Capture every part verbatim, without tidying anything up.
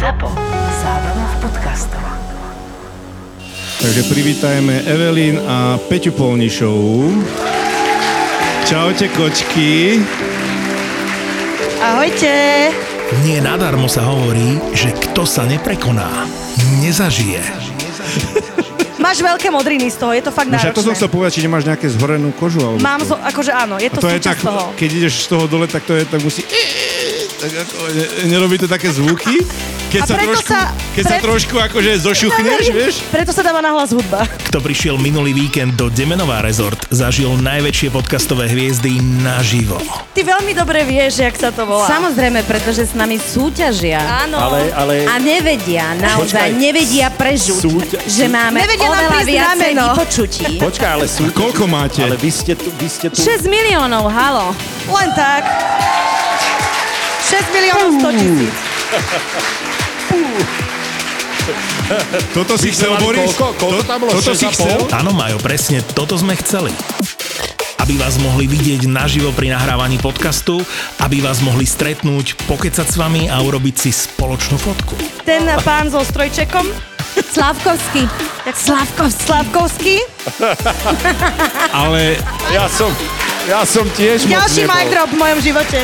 Zapo. Zábrná v podcastov. Takže privítajme Evelyn a Peťu Polnišovú. Čaute, kočky. Ahojte. Nie nadarmo sa hovorí, že kto sa neprekoná, nezažije. Máš veľké modriny z toho, je to fakt náročné. Až ja to som chcel povedať, či nemáš nejaké zhorenú kožu? Alebo mám, zo, akože áno, je to, to súčasť toho. Keď ideš z toho dole, tak to je, tak musí... Tak ako, ne, nerobí to také zvuky? Keď sa trošku, sa, keď pre... sa trošku akože zošuchneš, vieš? Preto sa dáva nahlas hudba. Kto prišiel minulý víkend do Demenová Resort, zažil najväčšie podcastové hviezdy naživo. Ty veľmi dobre vieš, jak sa to volá. Samozrejme, pretože s nami súťažia. Áno. Ale, ale... A nevedia, naozaj, Počkaj. nevedia prežuť, súťa... že máme oveľa viacej vypočutí. Počkaj, ale sú... Koľko máte? Ale vy ste tu, vy ste tu... šesť miliónov, halo. Len tak. šesť miliónov sto tisíc. Toto si chcel, Boris? Koľko, koľko tam bolo? Toto si chcel? Áno, Majo, presne toto sme chceli. Aby vás mohli vidieť naživo pri nahrávaní podcastu, aby vás mohli stretnúť, pokecať s vami a urobiť si spoločnú fotku. Ten pán so strojčekom? Slavkovský. Slavkov, Slavkovský? Ale... Ja som, ja som tiež... Ďalší mic drop v mojom živote.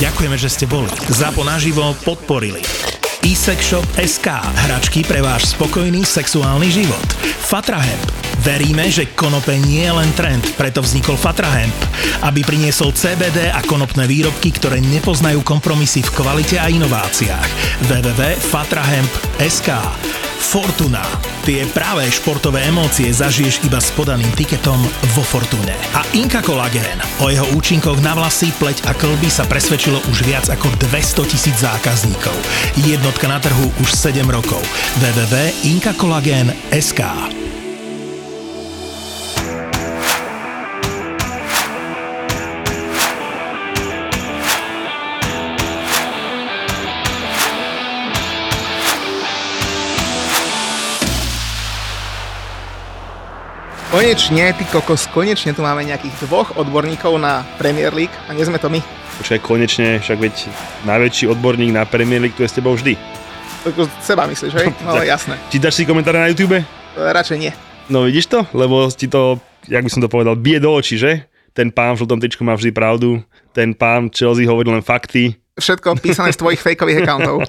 Ďakujeme, že ste boli. Zápo naživo podporili e-sexshop bodka es ká, hračky pre váš spokojný sexuálny život. Fatra Hemp. Veríme, že konope nie je len trend, preto vznikol Fatra Hemp, aby priniesol cé bé dé a konopné výrobky, ktoré nepoznajú kompromisy v kvalite a inováciách. w w w bodka fatra hemp bodka es ká. Fortuna. Tie práve športové emócie zažiješ iba s podaným tiketom vo Fortune. A Inka Kolagén. O jeho účinkoch na vlasy, pleť a klby sa presvedčilo už viac ako dvesto tisíc zákazníkov. Jednotka na trhu už sedem rokov. w w w bodka inka kolagén bodka es ká. Konečne, ty kokos, konečne tu máme nejakých dvoch odborníkov na Premier League a nie sme to my. Počkaj, konečne, však veď najväčší odborník na Premier League tu je s tebou vždy. Tako seba myslíš, hej? No, jasné. Čítaš si komentáre na YouTube? Radšej nie. No vidíš to? Lebo ti to, jak by som to povedal, bije do očí, že? Ten pán v žltom tričku má vždy pravdu, ten pán Chelsea hovorí len fakty. Všetko písané z tvojich fejkových accountov.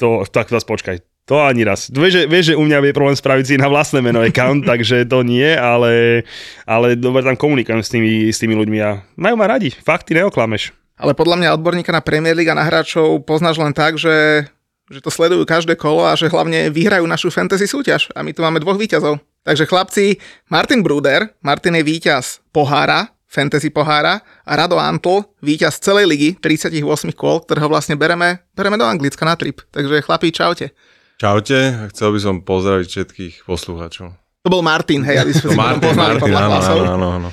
To, tak vás počkaj. To ani raz. Vieš, vieš, že u mňa je problém spraviť si na vlastné meno account, takže to nie, ale, ale dobre tam komunikujem s tými, s tými ľuďmi a majú ma radi, fakty neoklameš. Ale podľa mňa odborníka na Premier League a na hráčov poznáš len tak, že, že to sledujú každé kolo a že hlavne vyhrajú našu fantasy súťaž a my tu máme dvoch víťazov. Takže chlapci, Martin Bruder, Martin je víťaz pohára, fantasy pohára a Rado Antl, víťaz celej ligy, tridsaťosem kôl, ktorého vlastne bereme, bereme do Anglicka na trip. Takže chlapi, čaute. Čaute, chcel by som pozdraviť všetkých poslucháčov. To bol Martin, hej, aby sme si potom poznali podľa hlasov. Áno, áno, áno.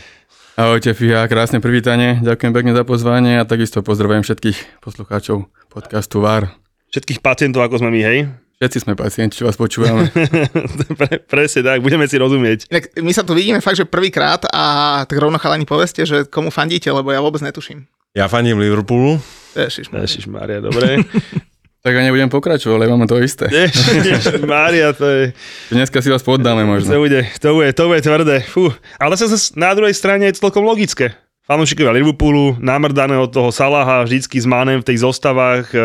Ahojte, Fíha, krásne privítanie, ďakujem pekne za pozvanie a takisto pozdravujem všetkých poslucháčov podcastu Vár. Všetkých pacientov, ako sme my, hej? Všetci sme pacienti, čo vás počúvame. Pre, presne tak, budeme si rozumieť. Inak my sa tu vidíme fakt, že prvýkrát a tak rovno chalani poveste, že komu fandíte, lebo ja vôbec netuším. Ja fandím Liverpoolu. Ježišmaria, dobre. Tak ja nebudem pokračovať, lebo mám to isté. Ježišmária, to je... Dneska si vás poddáme možno. To bude, to bude, to bude tvrdé. Fú. Ale sa na druhej strane je celkom logické. Fanúšikovia Liverpoolu, namrdané od toho Salaha, vždycky s Manem v tých zostavách, e,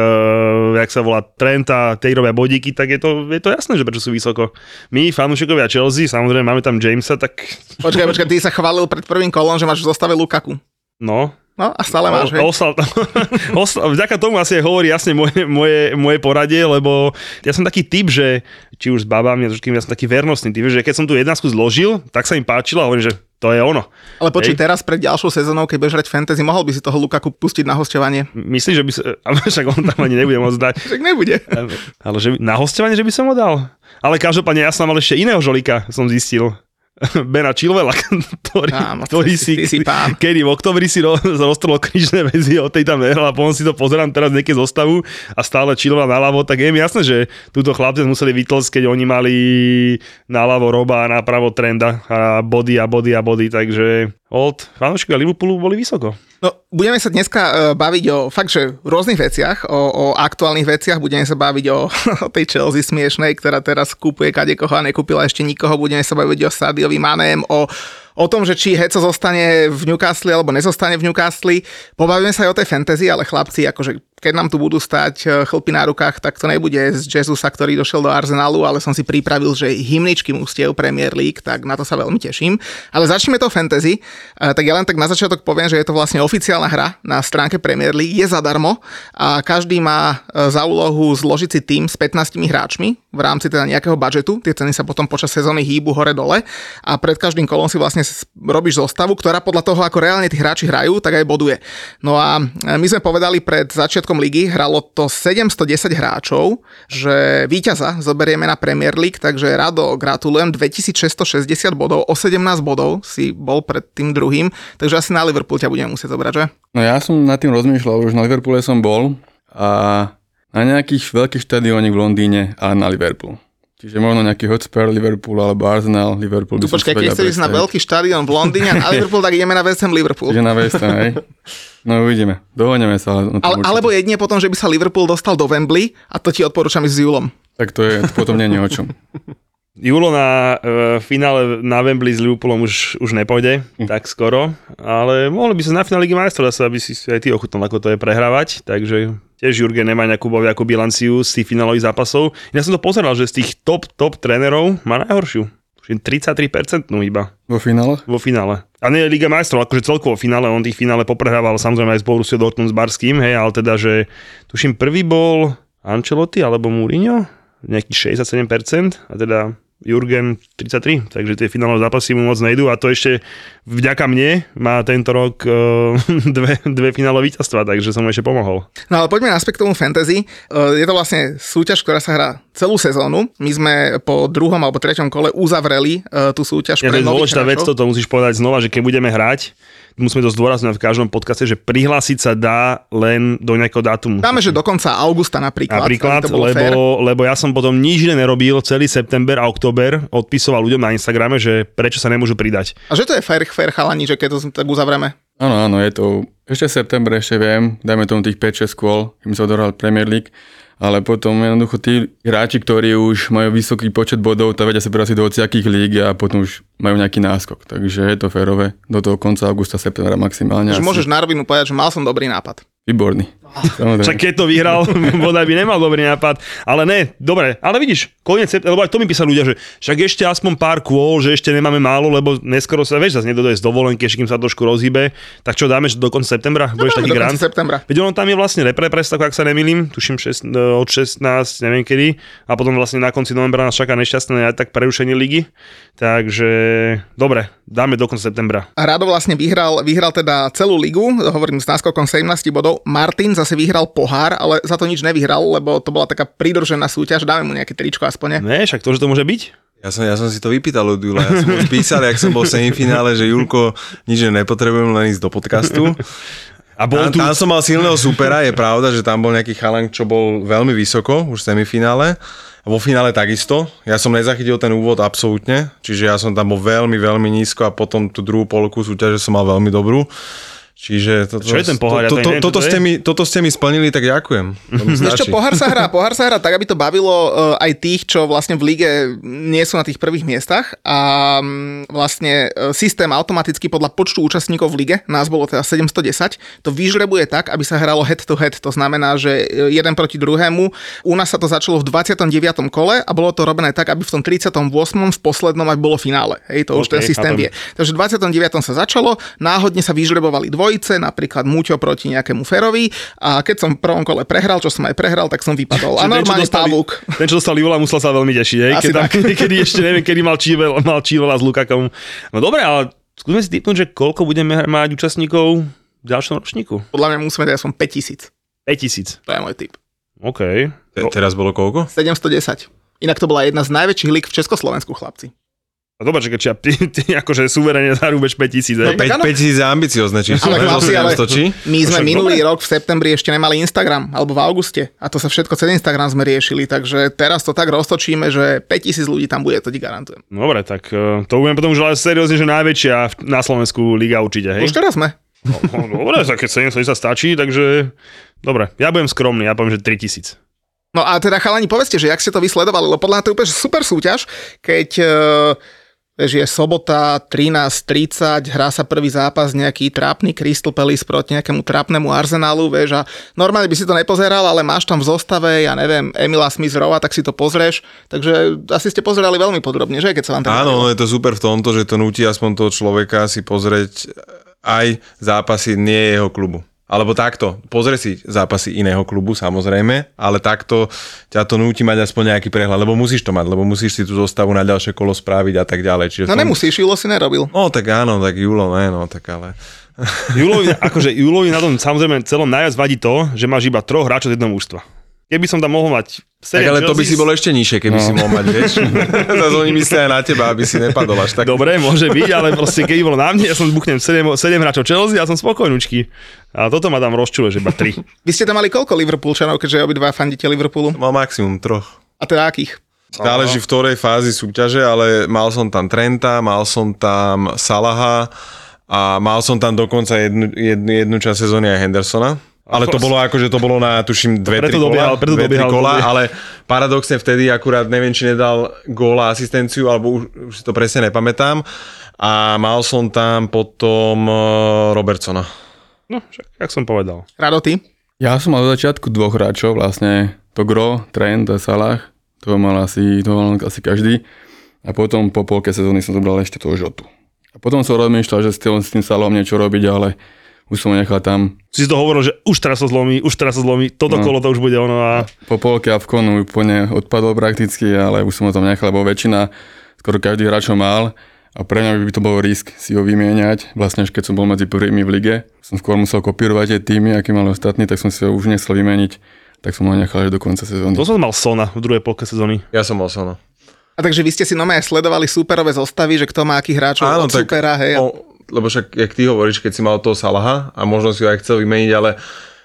jak sa volá Trenta, tej robia bodíky, tak je to, je to jasné, že prečo sú vysoko. My, fanúšikovia Chelsea, samozrejme máme tam Jamesa, tak... Počkaj, počkaj, ty sa chválil pred prvým kolom, že máš v zostave Lukaku. No... No a stále máš, hej. Osal, osal, vďaka tomu asi hovorí jasne moje, moje, moje poradie, lebo ja som taký typ, že či už s babami, ja som taký vernostný typ, že keď som tu jednásku zložil, tak sa im páčilo a hovorím, že to je ono. Ale počuj, hej. Teraz pred ďalšou sezónou, keď budeš hrať fantasy, mohol by si toho Lukaku pustiť na hosťovanie? Myslíš, že by sa... Ale však on tam ani nebude môcť dať. Však nebude. Ale že na hosťovanie, že by som ho dal. Ale každopádne ja som mal ešte iného žolíka, som zistil. Bena Chilwella, ktorý, Áno, ktorý si, si, si kedy v oktobri si ro, roztrlo krížne väzy, od tej tam nehral a potom si to pozerám teraz nejaké zostavu a stále Chilwella naľavo, tak je mi jasné, že túto chlapce museli vytlsť, keď oni mali naľavo Roba a napravo Trenda a body a body a body, takže od fanúšikov Liverpoolu boli vysoko. No, budeme sa dneska baviť o fakt, že rôznych veciach, o, o aktuálnych veciach, budeme sa baviť o, o tej Chelsea smiešnej, ktorá teraz kúpuje kadekoho a nekúpila ešte nikoho, budeme sa baviť o Sadiovi Manem, o, o tom, že či Heco zostane v Newcastle alebo nezostane v Newcastle. Pobavíme sa aj o tej fantasy, ale chlapci, akože keď nám tu budú stať chlpy na rukách, tak to nebude z Jesusa, ktorý došiel do Arsenalu, ale som si pripravil, že hymničky mústiev Premier League, tak na to sa veľmi teším. Ale začneme to fantasy, tak ja len tak na začiatok poviem, že je to vlastne oficiálna hra na stránke Premier League, je zadarmo a každý má za úlohu zložiť si tým s pätnástimi hráčmi v rámci teda nejakého budžetu. Tie ceny sa potom počas sezóny hýbu hore-dole a pred každým kolom si vlastne robíš zostavu, ktorá podľa toho, ako reálne tí hráči hrajú, tak aj boduje. No a my sme povedali pred začiatkom ligy, hralo to sedemstodesať hráčov, že víťaza zoberieme na Premier League, takže Rado, gratulujem, dvetisícšesťstošesťdesiat bodov, o sedemnásť bodov si bol pred tým druhým, takže asi na Liverpool ťa budeme musieť zobrať, že? No ja som nad tým rozmýšľal, už na Liverpoole som bol a na nejakých veľkých štadiónech v Londýne a na Liverpool. Čiže možno nejaký Hotspur, Liverpool alebo Arsenal, Liverpool. Tu počkaj, keď chceš ísť na veľký štadión v Londýne a na Liverpool, tak ideme na West Ham Liverpool. Čiže na West Ham, hej. No uvidíme, dohodneme sa. Ale, ale, alebo jedine potom, že by sa Liverpool dostal do Wembley a to ti odporúčam ísť s Julom. Tak to je, to potom nie je o čom. Julo na e, finále na Wembley s Liverpoolom už, už nepôjde, mm. tak skoro, ale mohli by sa na finále Ligy majstrov zase, aby si aj ty ochutnal, ako to je prehrávať, takže tiež Jurgen nemá nejakú boviakú bilanciu z tých finálových zápasov. Ja som to pozeral, že z tých top, top trénerov má najhoršiu, tridsaťtri percent iba. Vo finále? Vo finále. A nie Liga majstrov, akože celkovo v finále, on tých finále poprehrával samozrejme aj s Borussiou Dortmund s Barským, hej, ale teda, že tuším prvý bol Ancelotti alebo Mourinho, nejakých šesťdesiatsedem percent a teda Jurgen tridsaťtri, takže tie finálne zápasy mu moc nejdú a to ešte vďaka mne má tento rok e, dve, dve finálové víťazstva, takže som mu ešte pomohol. No ale poďme naspäť k tomu fantasy. E, je to vlastne súťaž, ktorá sa hrá celú sezónu. My sme po druhom alebo treťom kole uzavreli e, tú súťaž ja, pre nových hráčov. To je dôležitá vec, toto musíš povedať znova, že keď budeme hrať, musíme to zdôrazňovať v každom podcaste, že prihlásiť sa dá len do nejakého dátumu. Dáme, že do konca augusta napríklad. Napríklad, lebo, lebo ja som potom nič nerobil, celý september a október odpisoval ľuďom na Instagrame, že prečo sa nemôžu pridať. A že to je fair, fair chalani, že keď to tak uzavrieme? Áno, áno, je to ešte september, ešte viem, dajme tomu tých päť šesť kôl, kým sa odohral Premier League, ale potom jednoducho tí hráči, ktorí už majú vysoký počet bodov, tá vedia sa prihlásiť do hociakých líg a potom už majú nejaký náskok. Takže je to férové do toho konca augusta, septembra maximálne. Že môžeš na rovinu povedať, že mal som dobrý nápad. Výborný. Však keď to vyhral, bodaj by nemal dobrý nápad. Ale ne, dobre, ale vidíš, koniec, lebo aj to mi písali ľudia, že však ešte aspoň pár kôl, že ešte nemáme málo, lebo neskoro sa, vieš, zase niekto je z dovolenky, ešte kým sa trošku rozhýbe, tak čo dáme, že do konca septembra? No, budeš taký do konca septembra. Veď on tam je vlastne repre prestávka, ak sa nemýlim, tuším šest, od šestnásteho, neviem kedy, a potom vlastne na konci novembra nás čaká nešťastné aj tak prerušenie ligy. Takže dobre, dáme do konca septembra. A Rado vlastne vyhral, vyhral teda celú ligu, hovorím s náskokom sedemnásť bodov. Martin zase vyhral pohár, ale za to nič nevyhral, lebo to bola taká pridružená súťaž. Dáme mu nejaké tričko aspoň. Ne, však to, že to môže byť? Ja som, ja som si to vypýtal od Jula. Ja som už písal, jak som bol v semifinále, že Julko, nič nepotrebujem, len ísť do podcastu. A bol tu... tam, tam som mal silného supera, je pravda, že tam bol nejaký chalan, čo bol veľmi vysoko už v semifinále. A vo finále takisto. Ja som nezachytil ten úvod absolútne, čiže ja som tam bol veľmi, veľmi nízko a potom tú druhú polku súťaže som mal veľmi dobrú. Čiže toto, čo je ten pohár? To, to, to, to, toto, ste mi, toto ste mi splnili, tak ďakujem. Vieš čo, pohár sa hrá, pohár sa hrá tak, aby to bavilo aj tých, čo vlastne v lige nie sú na tých prvých miestach a vlastne systém automaticky podľa počtu účastníkov v lige, nás bolo teda sedemstodesať, to vyžrebuje tak, aby sa hralo head to head, to znamená, že jeden proti druhému. U nás sa to začalo v dvadsiatom deviatom kole a bolo to robené tak, aby v tom tridsiatom ôsmom v poslednom aj bolo finále. Hej, to okay, už ten systém chápem. Vie. Takže v dvadsiatom deviatom sa začalo, náhodne sa vyžrebovali dvoj dvojice, napríklad Múťo proti nejakému Ferovi a keď som v prvom kole prehral, čo som aj prehral, tak som vypadol. A normálne pavúk. Ten, čo dostal Jula, musel sa veľmi tešiť. Keď, keď ešte neviem, kedy mal Čívela mal s Lukakom. No dobre, ale skúsme si tipnúť, že koľko budeme mať účastníkov v ďalšom ročníku? Podľa mňa musíme, ja som päťtisíc. päťtisíc? To je môj tip. OK. Te, teraz bolo koľko? sedemstodesať. Inak to bola jedna z najväčších líg v Československu, chlapci. A dobre, že keď ja ty, ty akože suverene zarúbeš päťtisíc. No, päťtisíc je ambiciozne číslo. Ale, chlapci, ale my sme minulý dobre? Rok v septembri ešte nemali Instagram, alebo v auguste. A to sa všetko cez Instagram sme riešili, takže teraz to tak roztočíme, že päťtisíc ľudí tam bude, to ti garantujem. Dobre, tak to budem potom už ale seriózne, že najväčšia na Slovensku liga určite, hej? Už teraz sme. Dobre, keď sedemsto sa stačí, takže dobre, ja budem skromný, ja poviem, že tritisíc. No a teda chalani, povedzte, že jak ste to vysledovali, lebo podľa mňa to je úplne super súťaž, keď e, je sobota trinásť tridsať, hrá sa prvý zápas nejaký trápny Crystal Palace proti nejakému trápnemu Arsenalu, vieš, a normálne by si to nepozeral, ale máš tam v zostave, ja neviem, Emila Smith-Rowa, tak si to pozrieš, takže asi ste pozerali veľmi podrobne, že? Keď sa vám teda áno, je to super v tomto, že to nutí aspoň toho človeka si pozrieť aj zápasy nie jeho klubu. Alebo takto, pozrie si zápasy iného klubu, samozrejme, ale takto ťa to núti mať aspoň nejaký prehľad, lebo musíš to mať, lebo musíš si tú zostavu na ďalšie kolo spraviť a tak ďalej. Čiže no tom... nemusíš, Julo si nerobil. No tak áno, tak Julo ne, no tak ale... Julovi, akože Julovi na tom samozrejme celom najviac vadí to, že máš iba troch hráčov z jedného mužstva. Keby som tam mohol mať sedem... Tak ale Chelsea... to by si bol ešte nižšie, keby no. si mohol mať, vieš. Zase oni myslia aj na teba, aby si nepadol až tak. Dobre, môže byť, ale proste keby bol na mne, ja som buchnem sedem hráčov Chelsea a som spokojnúčky. A toto ma tam rozčuluje, že iba tri. Vy ste tam mali koľko Liverpoolčanov, keďže obidva fandíte Liverpoolu? Mal maximum troch. A teda akých? Záleží v ktorej fázi súťaže, ale mal som tam Trenta, mal som tam Salaha a mal som tam dokonca jednu, jednu, jednu časť sezóny aj Hendersona. Ale to bolo ako, že to bolo na, tuším, dve, tri kola, dve, tri kola, ale paradoxne vtedy akurát neviem, či nedal góla, asistenciu, alebo už, už si to presne nepamätám. A mal som tam potom Robertsona. No, však, jak som povedal. Rado, ty? Ja som mal do začiatku dvoch hráčov, vlastne to Gro, Trent a Salah, to mal asi, to mal asi každý. A potom po polke sezóny som zobral ešte toho Žotu. A potom som rozmýšľal, že s tým, s tým Salahom niečo robiť, ale... Už som ho nechal tam. Si to hovoril, že už teraz sa zlomí, už teraz sa zlomí, toto no. kolo to už bude ono a... Po polke a v konu úplne odpadol prakticky, ale už som ho tam nechal, lebo väčšina, skoro každý hráč ho mal a pre mňa by to bol risk si ho vymieňať. Vlastne až keď som bol medzi prvými v lige, som skôr musel kopírovať aj týmy, aký mali ostatní, tak som si ho už nechcel vymeniť, tak som ho nechal až do konca sezóny. To som mal Sona v druhej polke sezóny. Ja som mal Sona. A takže vy ste si normálne sledovali súperové zostavy, že kto má akých hráčov od súpera, hej? O... Lebo však, jak ty hovoríš, keď si mal toho Salaha a možno si ho aj chcel vymeniť, ale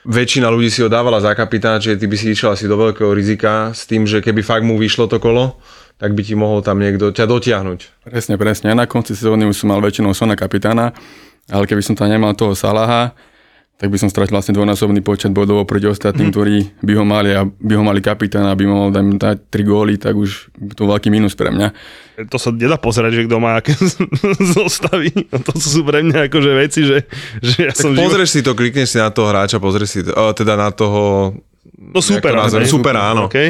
väčšina ľudí si ho dávala za kapitána, čiže ty by si išiel asi do veľkého rizika s tým, že keby fakt mu vyšlo to kolo, tak by ti mohol tam niekto ťa dotiahnuť. Presne, presne. Ja na konci sezóny už som mal väčšinou Sona kapitána, ale keby som tam nemal toho Salaha, tak by som stratil vlastne dvojnásobný počet bodov proti ostatným, mm. ktorí by ho mali a by ho mali kapitána, aby mohol dať tri góly, tak už to veľký mínus pre mňa. To sa nedá pozerať, že kto má aké zostavy. To sú pre mňa akože veci, že, že ja tak som... Tak pozrieš život... si to, klikneš si na toho hráča, pozrieš si to, teda na toho... To super, názor, super, áno. Okay.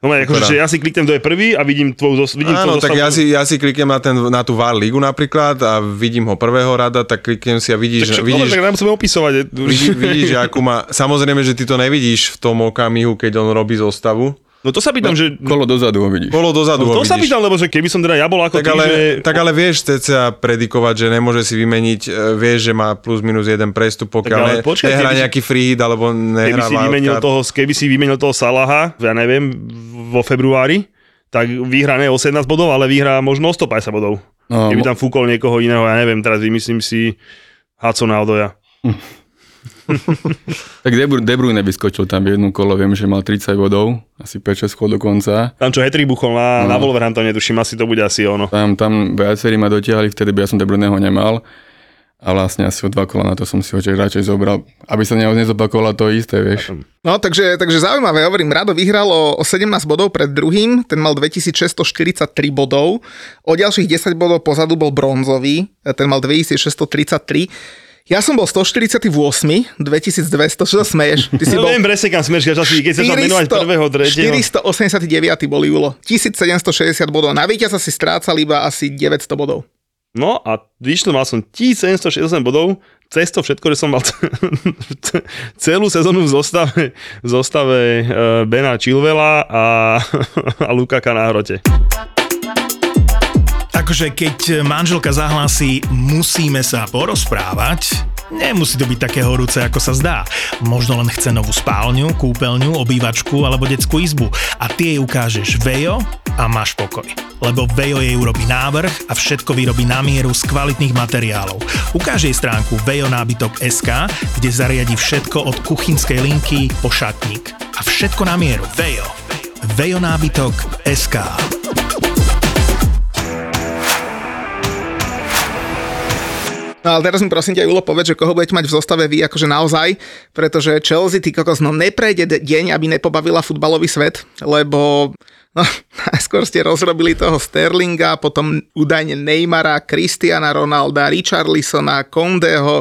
No aj akože, ja si kliknem, kto je prvý a vidím tvoju zostavu. Áno, tak ja si, ja si kliknem na, ten, na tú vé á er ligu napríklad a vidím ho prvého rada, tak kliknem si a vidíš... Tak čo, vidíš, ale tak nám chceme opisovať. Vidíš, vidíš akú má... Samozrejme, že ty to nevidíš v tom okamihu, keď on robí zostavu. No to sa pýtam, no, že... Kolo dozadu ho vidíš. Kolo dozadu no, ho to vidíš. To sa pýtam, lebo že keby som teda ja bol ako tak ty, ale, že... Tak ale vieš ceca predikovať, že nemôže si vymeniť, vieš, že má plus minus jeden prestup, pokiaľ nehrá nejaký free hit, alebo nehrá... Keby si vymenil toho, keby si vymenil toho Salaha, ja neviem... vo februári, tak vyhrá ne osemnásť bodov, ale vyhrá možno stopäťdesiat bodov. No, keby tam fúkol niekoho iného, ja neviem, teraz vymyslím si Hudson Odoi. Tak De Bruyne by skočil tam v jednu kolo, viem, že mal tridsať bodov, asi päť šesť chod do konca. Tam čo, hat-trick buchol na, no. na Wolverhamptone, tuším, asi to bude asi ono. Tam, tam viacerí ma dotiahli, vtedy by ja som De Bruyneho nemal. A vlastne asi o dva kola na to som si ho radšej zobral, aby sa nezopakovala to isté, vieš. No, takže, takže zaujímavé, hovorím, Rado vyhral o, o sedemnásť bodov pred druhým, ten mal dvetisícšesťstoštyridsaťtri bodov, o ďalších desať bodov pozadu bol bronzový, ten mal dvetisícšesťstotridsaťtri. Ja som bol stoštyridsaťosem, dvetisícdvesto, čo sa smeješ? Ty si no, bol... Neviem, presne kam smeješ, keď sa tam menovať prvého, tretieho. štyristoosemdesiatdeväť bol Julo, tisícsedemstošesťdesiat bodov, na víťaza si strácal iba asi deväťsto bodov. No a vyšlo, mal som tisícsedemstošesťdesiatosem bodov, cez to všetko, že som mal celú sezónu v zostave, v zostave Bena Chilwella a, a Lukaka na hrote. Akože keď manželka zahlási, musíme sa porozprávať, nemusí to byť také horúce, ako sa zdá. Možno len chce novú spálňu, kúpeľňu, obývačku alebo detskú izbu a ty jej ukážeš Vejo a máš pokoj. Lebo Vejo jej urobí návrh a všetko vyrobí na mieru z kvalitných materiálov. Ukáže jej stránku vejonábytok bodka es ká, kde zariadi všetko od kuchynskej linky po šatník. A všetko na mieru. Vejo. vejonábytok bodka es ká. No ale teraz mi prosím ťa, Julo, povedz, že koho budete mať v zostave vy, akože naozaj, pretože Chelsea, ty kokos, no neprejde deň, aby nepobavila futbalový svet, lebo no, najskôr ste rozrobili toho Sterlinga, potom údajne Neymara, Cristiana Ronalda, Richarlisona, Kondeho,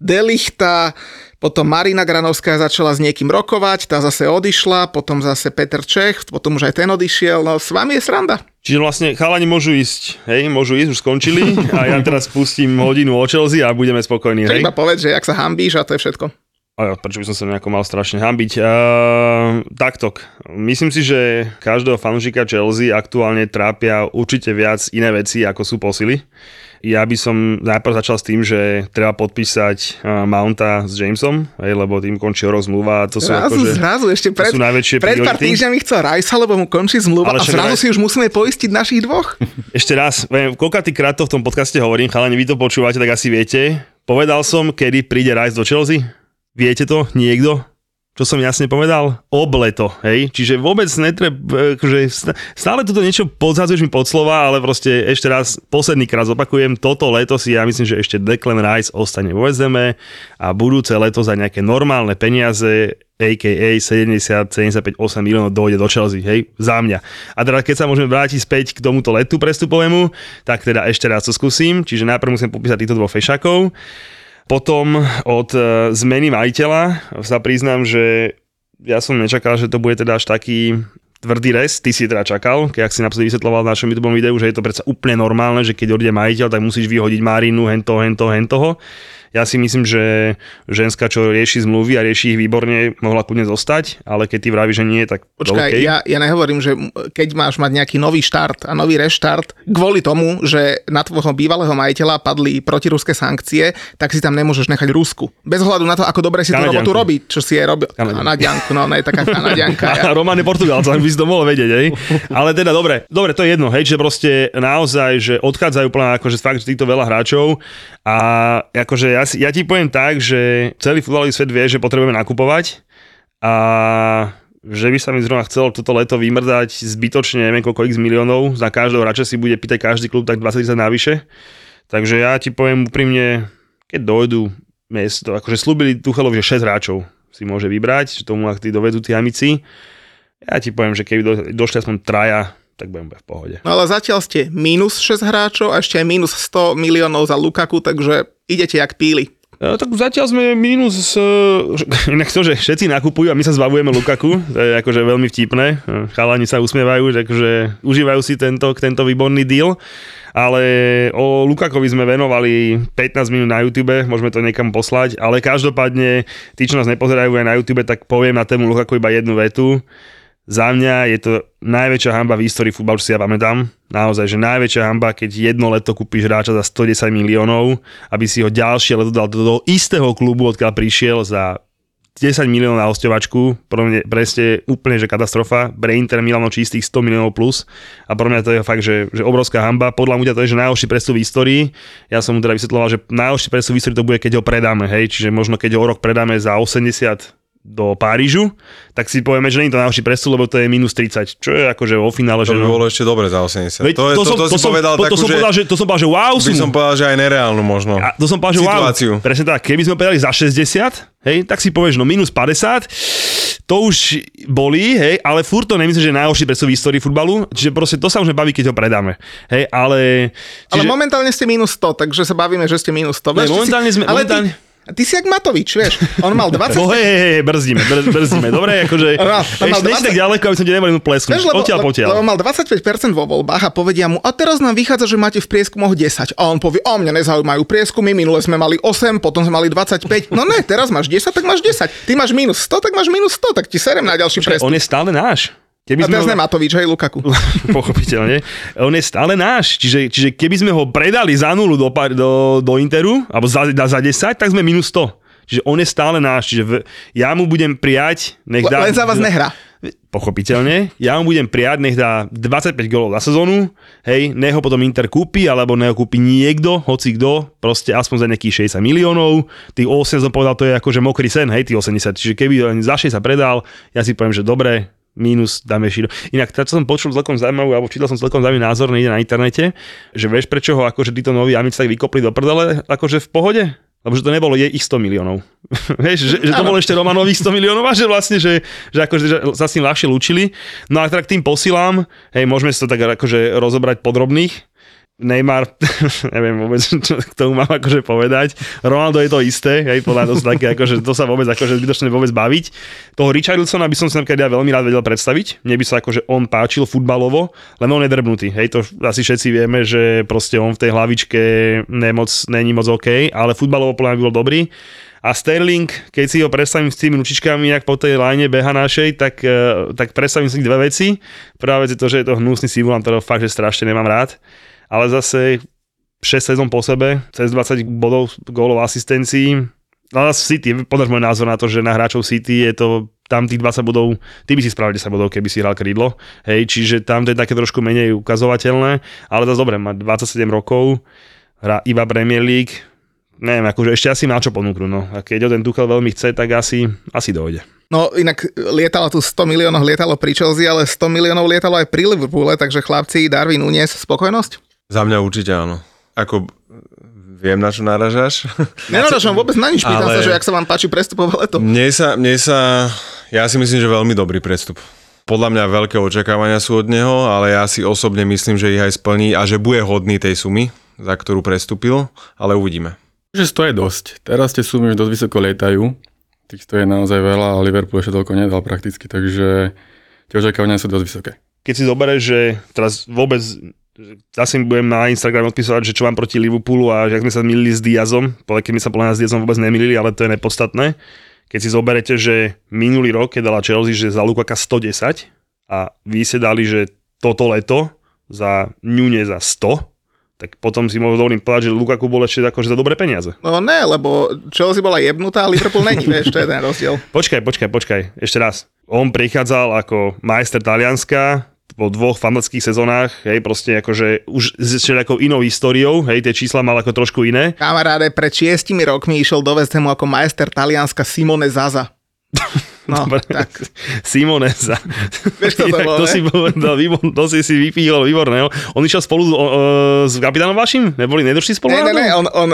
De Lichta, potom Marina Granovská začala s niekým rokovať, tá zase odišla, potom zase Peter Čech, potom už aj ten odišiel, no s vami je sranda. Čiže vlastne chalani môžu ísť, hej, môžu ísť, už skončili a ja teraz pustím hodinu o Chelsea a budeme spokojní, hej. Treba povedať, že ak sa hanbíš a to je všetko. A prečo by som sa nejako mal strašne hanbiť? Uh, taktok. Myslím si, že každého fanúšika Chelsea aktuálne trápia určite viac iné veci, ako sú posily. Ja by som najprv začal s tým, že treba podpísať uh, Mounta s Jamesom, hej, lebo tým končí jeho zmluva. To sú zrazu, akože, zrazu, ešte pred, pred pár týždňami chcel Rice, lebo mu končí zmluva a zrazu Rice... si už musíme poistiť našich dvoch. Ešte raz, koľkatýkrát to v tom podcaste hovorím, chalani, vy to počúvate, tak asi viete. Povedal som, kedy príde Rice do Chelsea. Viete to? Niekto? Čo som jasne povedal? Obleto, hej? Čiže vôbec netreb... Akože stále toto niečo podzadzuješ mi pod slova, ale proste ešte raz, posledný krát zopakujem, toto leto si ja myslím, že ešte Declan Rice ostane vo West Hame a budúce leto za nejaké normálne peniaze, á ká á sedemdesiat, sedemdesiatpäť, osem miliónov dojde do Chelsea, hej? Za mňa. A teda keď sa môžeme vrátiť späť k tomuto letu prestupovému, tak teda ešte raz to skúsim, čiže najprv musím popísať týchto dvoch fešákov. Potom od zmeny majiteľa sa priznám, že ja som nečakal, že to bude teda až taký tvrdý rest. Ty si teda čakal, keď si naposledy vysvetľoval v našom YouTube videu, že je to predsa úplne normálne, že keď odíde majiteľ, tak musíš vyhodiť Marinu, hentoho, hentoho, hentoho. Ja si myslím, že ženská, čo rieši zmluvy a rieši ich výborne, mohla kľudne zostať, ale keď ty vravíš, že nie, tak... Počkaj, okay. ja, ja nehovorím, že keď máš mať nejaký nový štart a nový reštart, kvôli tomu, že na tvojho bývalého majiteľa padli protiruské sankcie, tak si tam nemôžeš nechať Rusku. Bez ohľadu na to, ako dobre si tú robotu robí, čo si je robil. Kanadianku, no ne, taká Kanadianka. Ja. Roman je Portugalca, by si to mohol vedieť, hej. Ale teda dobre, dobre, to je jedno, hej, že proste naozaj, že odchádzajú plán, akože fakt, že týchto veľa hráčov a akože ja Ja ti poviem tak, že celý futbalový svet vie, že potrebujeme nakupovať a že by sa mi zrovna chcel toto leto vymrdať zbytočne, neviem koľko x miliónov, za každého hráča si bude pýtať každý klub tak dvadsať tisíc navyše. Takže ja ti poviem úprimne, keď dojdú miesto, akože slúbili Tuchelovi, že šesť hráčov si môže vybrať, že tomu ak tí dovedú tí amici. Ja ti poviem, že keby do, došli aspoň traja, tak budem v pohode. No ale zatiaľ ste minus šesť hráčov a ešte aj minus sto miliónov za Lukaku, takže idete jak píli. No, tak zatiaľ sme minus... Uh, inak to, že všetci nakupujú a my sa zbavujeme Lukaku, to je akože veľmi vtipné. Chalani sa usmievajú, že akože užívajú si tento, tento výborný deal. Ale o Lukakovi sme venovali pätnásť minút na YouTube, môžeme to niekam poslať, ale každopádne tí, čo nás nepozerajú aj na YouTube, tak poviem na tému Lukaku iba jednu vetu. Za mňa je to najväčšia hanba v histórii futbalu, čo si ja pamätám. Naozaj, že najväčšia hanba, keď jedno leto kúpiš hráča za stodesať miliónov, aby si ho ďalšie leto dal do toho istého klubu, odkiaľ prišiel za desať miliónov na osťovačku. Pre mňa presne úplne, že katastrofa. Pre Inter Milano čistých sto miliónov plus. A pre mňa to je fakt, že, že obrovská hanba. Podľa mňa to je, že najhorší prestup v histórii. Ja som mu teda vysvetľoval, že najhorší prestup v histórii to bude, keď ho predáme, hej, čiže možno keď ho rok predáme za osemdesiat do Párižu, tak si povieme, že nie je to najhorší prestup, lebo to je minus tridsať. Čo je akože vo finále, to že... To by bolo ešte dobre za osemdesiat. Veď to, je, to, to, som, to, to si som, povedal takú, že... To som povedal, že wow sú... By som povedal, že aj nereálnu možno. A to som povedal, že situáciu. Wow. Presne tak. Keby sme povedali za šesťdesiat, hej, tak si povieš, no minus päťdesiat, to už bolí, hej, ale furt to nemyslím, že je najhorší prestup v histórii futbalu, čiže proste to sa už nebaví, keď ho predáme. Hej, ale... Čiže... Ale momentálne ste minus sto, takže sa bavíme, že ste minus sto. Ne, momentálne si... sme... Momentálne... A ty si jak Matovič, vieš, on mal dvadsať... Oh, hej, hej, brzdíme, brz, brzdíme, dobre, akože... No, ešte dvadsať... tak ďaleko, aby som ti nemal jednu plesku, potiaľ, potiaľ. Lebo mal dvadsaťpäť percent vo voľbách a povedia mu, a teraz nám vychádza, že máte v prieskumoch desať. A on povie, o mňa nezaujímajú prieskumy, minule sme mali osem, potom sme mali dvadsaťpäť. No ne, teraz máš desať, tak máš desať. Ty máš minus sto, tak máš minus sto, tak ti serem na ďalší prieskum. On je stále náš. Keby a teraz sme ho... Nematovič, hej, Lukaku. Pochopiteľne. On je stále náš. Čiže, čiže keby sme ho predali za nulu do, do, do Interu, alebo za, za desať, tak sme minus sto. Čiže on je stále náš. Čiže v... ja mu budem prijať... Nech dá... Len za vás nehrá. Pochopiteľne. Ja mu budem prijať, nech dá dvadsaťpäť gólov za sezónu. Hej, nech ho potom Inter kúpi, alebo nech ho kúpi niekto, hoci kto, proste aspoň za nejakých šesťdesiat miliónov. Tých osemdesiat som povedal, to je akože mokrý sen, hej, tých osemdesiat. Čiže keby za šesťdesiat predal, ja si poviem, že dobre. mínus dáme Šído. Inak to, čo som počul celkom zaujímavú, alebo čítal som celkom zaujímavý názor, nejde na internete, že vieš prečo ho akože títo noví amici tak vykopli do prdele, akože v pohode? Lebo že to nebolo jej ich sto miliónov. Vieš, že, že to bolo ešte Romanových sto miliónov a že vlastne, že, že akože že sa s ním ľahšie lúčili. No a teda k tým posilám, hej, môžeme si to tak akože rozobrať podrobných. Neymar, neviem vôbec, čo k tomu mám akože povedať. Ronaldo je to isté, hej, podľa to sú také, akože to sa vôbec akože zbytočne vôbec baviť. Toho Richardsona by som si napríklad ja veľmi rád vedel predstaviť. Mne by sa akože on páčil futbalovo, len on je drbnutý, hej, to asi všetci vieme, že proste on v tej hlavičke nemoc, není moc OK, ale futbalovo podľa mňa by bol dobrý. A Sterling, keď si ho predstavím s tými ručičkami, jak po tej line beha našej, tak, tak predstavím si dve veci. Prvá vec je to, že je to hnusný simulant, ktorého fakt, že strašne nemám rád. Ale zase šesť sezón po sebe, cez dvadsať bodov, gólov, asistencií. Ale v City, podáš môj názor na to, že na hráčov City je to tam tých dvadsať bodov, ty by si spravil desať bodov, keby si hral krídlo. Hej, čiže tam to je také trošku menej ukazovateľné, ale zase dobre, má dvadsaťsedem rokov, hrá iba Premier League. Neviem, akože ešte asi má čo ponúknuť, no. A keď ho ten Tuchel veľmi chce, tak asi, asi dojde. No inak lietalo tu sto miliónov, lietalo pri Chelsea, ale sto miliónov lietalo aj pri Liverpoole, takže chlapci, Darwin unies spokojnosť? Za mňa určite áno. Ako viem, na čo naražaš. Nenaražam vôbec na nič, pýtam ale... sa, že ak sa vám páči prestupové leto. Mne sa, mne sa, ja si myslím, že veľmi dobrý prestup. Podľa mňa veľké očakávania sú od neho, ale ja si osobne myslím, že ich aj splní a že bude hodný tej sumy, za ktorú prestúpil, ale uvidíme. Že sto je dosť. Teraz tie sumy už dosť vysoko lietajú. Tých sto je naozaj veľa a Liverpool ešte toľko nedal prakticky, takže tie očakávania sú dosť vysoké. Keď si zoberieš, že teraz vôbec zase mi budem na Instagram odpísať, že čo mám proti Liverpoolu a že ak sme sa milili s Diazom, keď my sa podľa nás s Diazom vôbec nemilili, ale to je nepodstatné. Keď si zoberete, že minulý rok, keď dala Chelsea, že za Lukaka sto desať a vy ste dali, že toto leto za Nune za sto, tak potom si môžu dovolím povedať, že Lukaku bol ešte akože za dobré peniaze. No ne, lebo Chelsea bola jebnutá a Liverpool není, vieš, to je ten rozdiel. Počkaj, počkaj, počkaj, ešte raz. On prichádzal ako majster Talianska po dvoch fantastických sezónach, hej, proste akože už s nejakou inou históriou, hej, tie čísla mal ako trošku iné. Kamaráde, pred šiestimi rokmi išiel do West Hamu ako majster Talianska Simone Zaza. No, dobre, tak. Simone Za. Vieš, to, Inak, to, to, si, to si si vypíhol, výborného. On išiel spolu o, o, s kapitánom vašim? Neboli nedošli spolu? Ne, ne, ne, on, on,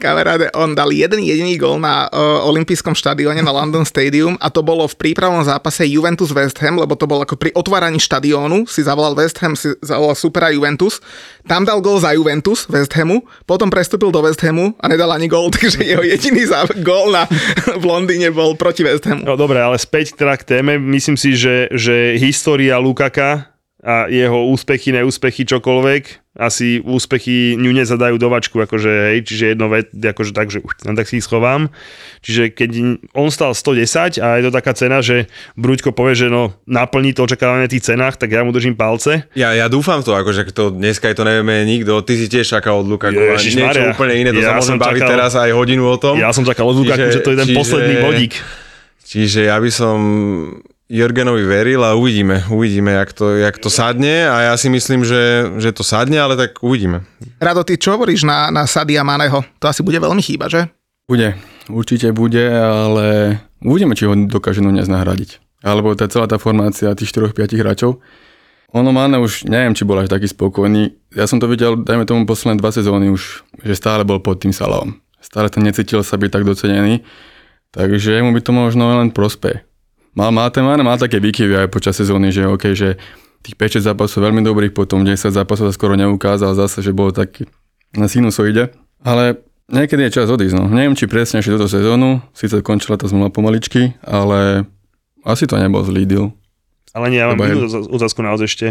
kamaráde, on dal jeden jediný gól na uh, olympijskom štadióne, na London Stadium a to bolo v prípravnom zápase Juventus West Ham, lebo to bolo ako pri otváraní štadiónu, si zavolal West Ham, si zavolal supera Juventus, tam dal gól za Juventus West Hamu, potom prestúpil do West Hamu a nedal ani gól, takže jeho jediný gól na, v Londýne bol proti West Hamu. Dobre, ale späť teda k téme. Myslím si, že, že história Lukaka a jeho úspechy, neúspechy, čokoľvek, asi úspechy ňu nezadajú dovačku, akože hej, čiže jedno ved, akože tak, že už tak si ich schovám. Čiže keď on stal sto desať a je to taká cena, že Bruďko povie, že no naplní to očakávanie tých cenách, tak ja mu držím palce. Ja, ja dúfam to, akože to dneska je to nevieme nikto, ty si tiež čakal od Lukaku, niečo Maria, úplne iné, to ja sa môžem baviť čakal, teraz aj hodinu o tom. Ja som čakal od Lukaku, že to je ten čiže... posledný bodík. Čiže ja by som Jurgenovi veril a uvidíme, uvidíme, jak to, jak to sadne a ja si myslím, že, že to sadne, ale tak uvidíme. Rado, ty čo hovoríš na, na Sadia Maneho? To asi bude veľmi chýba, že? Bude, určite bude, ale uvidíme, či ho dokážu dnes nahradiť. Alebo tá celá tá formácia tých štyroch až piatich hráčov. Ono Mane už, neviem, či bol až taký spokojný. Ja som to videl, dajme tomu posledné dva sezóny už, že stále bol pod tým Salahom. Stále ten necítil sa byť tak docenený. Takže mu by to možno len prospeje. Má, má ten Mane, má také výkyvy aj počas sezóny, že okej, okay, že tých päť šesť zápasov veľmi dobrých, potom desať zápasov sa skoro neukázal zase, že bolo taký na sinusoide. Ale niekedy je čas odísť, no. Neviem, či presne ešte túto sezónu, síce končila tá zmluva pomaličky, ale asi to nebol zlý deal. Ale nie, ja mám jednu otázku naozaj ešte.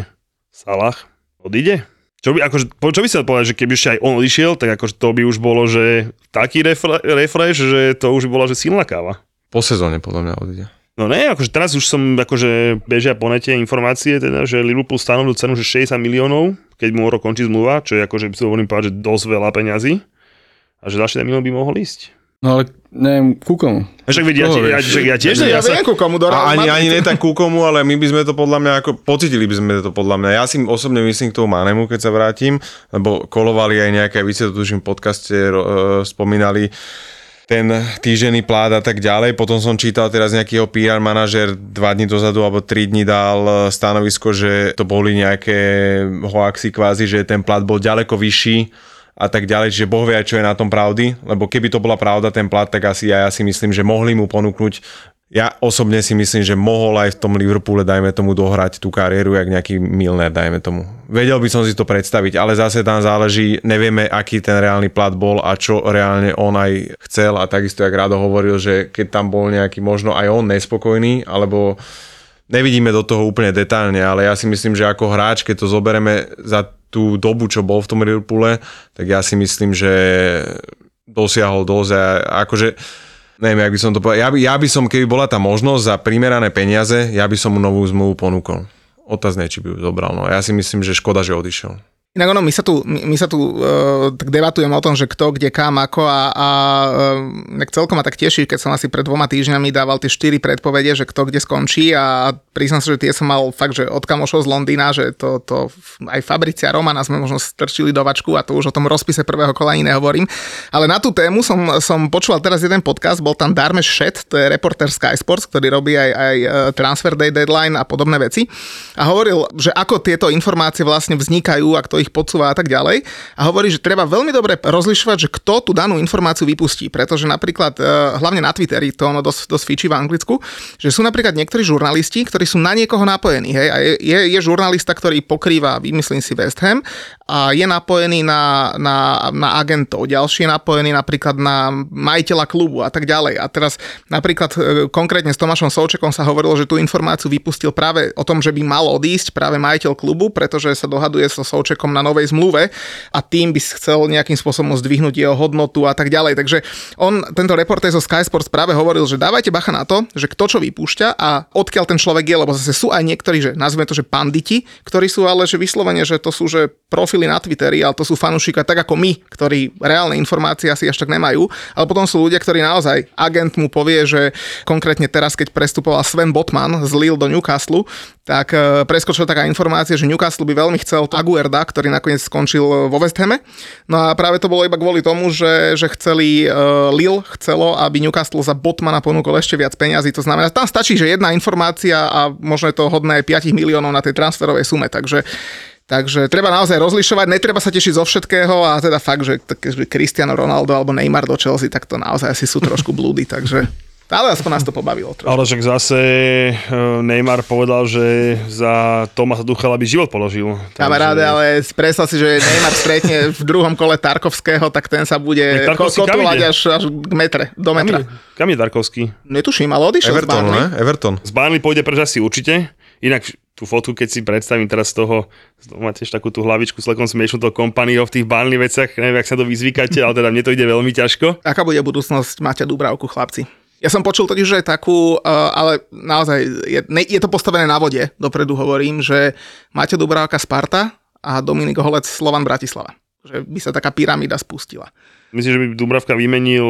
Salah odíde? Čo by, akože, čo by si sa povedal, že keby ešte aj on odišiel, tak akože to by už bolo, že taký refre, refresh, že to už by bola, že silná káva. Po sezóne podľa mňa odíde. No ne, akože teraz už som, akože bežia po nete informácie, teda, že Liverpool stanovil cenu, že šesťdesiat miliónov, keď mu rok končí zmluva, čo je akože by si dovolím povedať, že dosť veľa peňazí a že ďalšie milión by mohol ísť. No ale neviem, ku komu. Však vedia, ja, ja, ja tiež ne, ja, ja sa... Viem, ku komu, Dora, ani, ani ne tak ku komu, ale my by sme to podľa mňa, ako, pocítili by sme to podľa mňa. Ja si osobne myslím k tomu Manemu, keď sa vrátim, lebo kolovali aj nejaké, vy ste to tuším v podcaste e, spomínali, ten týždenný plát a tak ďalej. Potom som čítal teraz nejakého pé er manažer dva dní dozadu alebo tri dní dal stanovisko, že to boli nejaké hoaxy kvázi, že ten plát bol ďaleko vyšší a tak ďalej, že Boh vie, čo je na tom pravdy, lebo keby to bola pravda ten plat, tak asi ja, ja si myslím, že mohli mu ponúknuť. Ja osobne si myslím, že mohol aj v tom Liverpoole, dajme tomu, dohrať tú kariéru jak nejaký Milner, dajme tomu. Vedel by som si to predstaviť, ale zase tam záleží, nevieme, aký ten reálny plat bol a čo reálne on aj chcel a takisto, jak Rado hovoril, že keď tam bol nejaký, možno aj on nespokojný, alebo nevidíme do toho úplne detailne, ale ja si myslím, že ako hráč, keď to zobereme za tú dobu, čo bol v tom Liverpoole, tak ja si myslím, že dosiahol dosť a akože neviem, jak by som to povedal. Ja by, ja by som, keby bola tá možnosť za primerané peniaze, ja by som mu novú zmluvu ponúkol. Otázne, či by ju zobral. No. Ja si myslím, že škoda, že odišiel. Inak ono, my sa tu, my, my sa tu uh, tak debatujeme o tom, že kto, kde, kam, ako a, a uh, celkom ma tak teší, keď som asi pred dvoma týždňami dával tie štyri predpovede, že kto kde skončí a priznám sa, že tie som mal fakt, že od kamošov z Londýna, že to, to aj Fabricia Romana sme možno strčili do vačku a to už o tom rozpise prvého kola ani nehovorím. Ale na tú tému som, som počúval teraz jeden podcast, bol tam Darmesh Shed, to je reporter Sky Sports, ktorý robí aj, aj Transfer Day Deadline a podobné veci a hovoril, že ako tieto informácie vlastne vznikajú a kto ich podsúva a tak ďalej. A hovorí, že treba veľmi dobre rozlišovať, že kto tú danú informáciu vypustí, pretože napríklad hlavne na Twitteri to ono dosť, dosť fičí v Anglicku, že sú napríklad niektorí žurnalisti, ktorí sú na niekoho napojení, hej, a je, je, je žurnalista, ktorý pokrýva, vymyslím si, West Ham a je napojený na, na, na agentov, ďalší je napojený napríklad na majiteľa klubu a tak ďalej. A teraz napríklad konkrétne s Tomášom Součekom sa hovorilo, že tú informáciu vypustil práve o tom, že by mal odísť práve majiteľ klubu, pretože sa dohaduje so Součekom na novej zmluve a tým by chcel nejakým spôsobom zdvihnúť jeho hodnotu a tak ďalej. Takže on, tento reportér zo Sky Sports práve hovoril, že dávajte bacha na to, že kto čo vypúšťa a odkiaľ ten človek je, lebo zase sú aj niektorí, že nazveme to, že panditi, ktorí sú ale že vyslovene, že to sú že profily na Twitteri, ale to sú fanúšika tak ako my, ktorí reálne informácie asi až tak nemajú, ale potom sú ľudia, ktorí naozaj agent mu povie, že konkrétne teraz, keď prestupoval Sven Botman z Lille do Newcastle, tak preskočila taká informácia, že Newcastle by veľmi chcel Aguerda, ktorý nakoniec skončil vo West Hame. No a práve to bolo iba kvôli tomu, že, že chceli uh, Lille chcelo, aby Newcastle za Botmana ponúkol ešte viac peňazí. To znamená, tam stačí, že jedna informácia a možno je to hodné päť miliónov na tej transferovej sume. Takže, takže treba naozaj rozlišovať, netreba sa tešiť zo všetkého a teda fakt, že Cristiano Ronaldo alebo Neymar do Chelsea, tak to naozaj asi sú trošku blúdy, takže... Ale aspoň nás to pobavilo. Trošku. Ale však zase Neymar povedal, že za Tomasa Duchela by život položil. Kamaráde, že... ale predstav si, že Neymar stretne v druhom kole Tarkovského, tak ten sa bude kotulať až, až k metre, do metra. Kam je Tarkovský? Netuším, ale odišiel z Burnley. Ne? Everton. Z Burnley pôjde preč asi určite. Inak tú fotku, keď si predstavím teraz z toho, máte ešte takú tú hlavičku slekom smiešnú toho kompaniho v tých Burnley veciach, neviem, jak sa to vyzvykáte, ale teda mne to ide veľmi ťažko. Aká bude budúcnosť Maťa Dúbravku, chlapci? Ja som počul totiž, že je takú, ale naozaj, je, je to postavené na vode, dopredu hovorím, že Maťo Dúbravka Sparta a Dominik Holec Slovan Bratislava. Že by sa taká pyramída spustila. Myslím, že by Dúbravka vymenil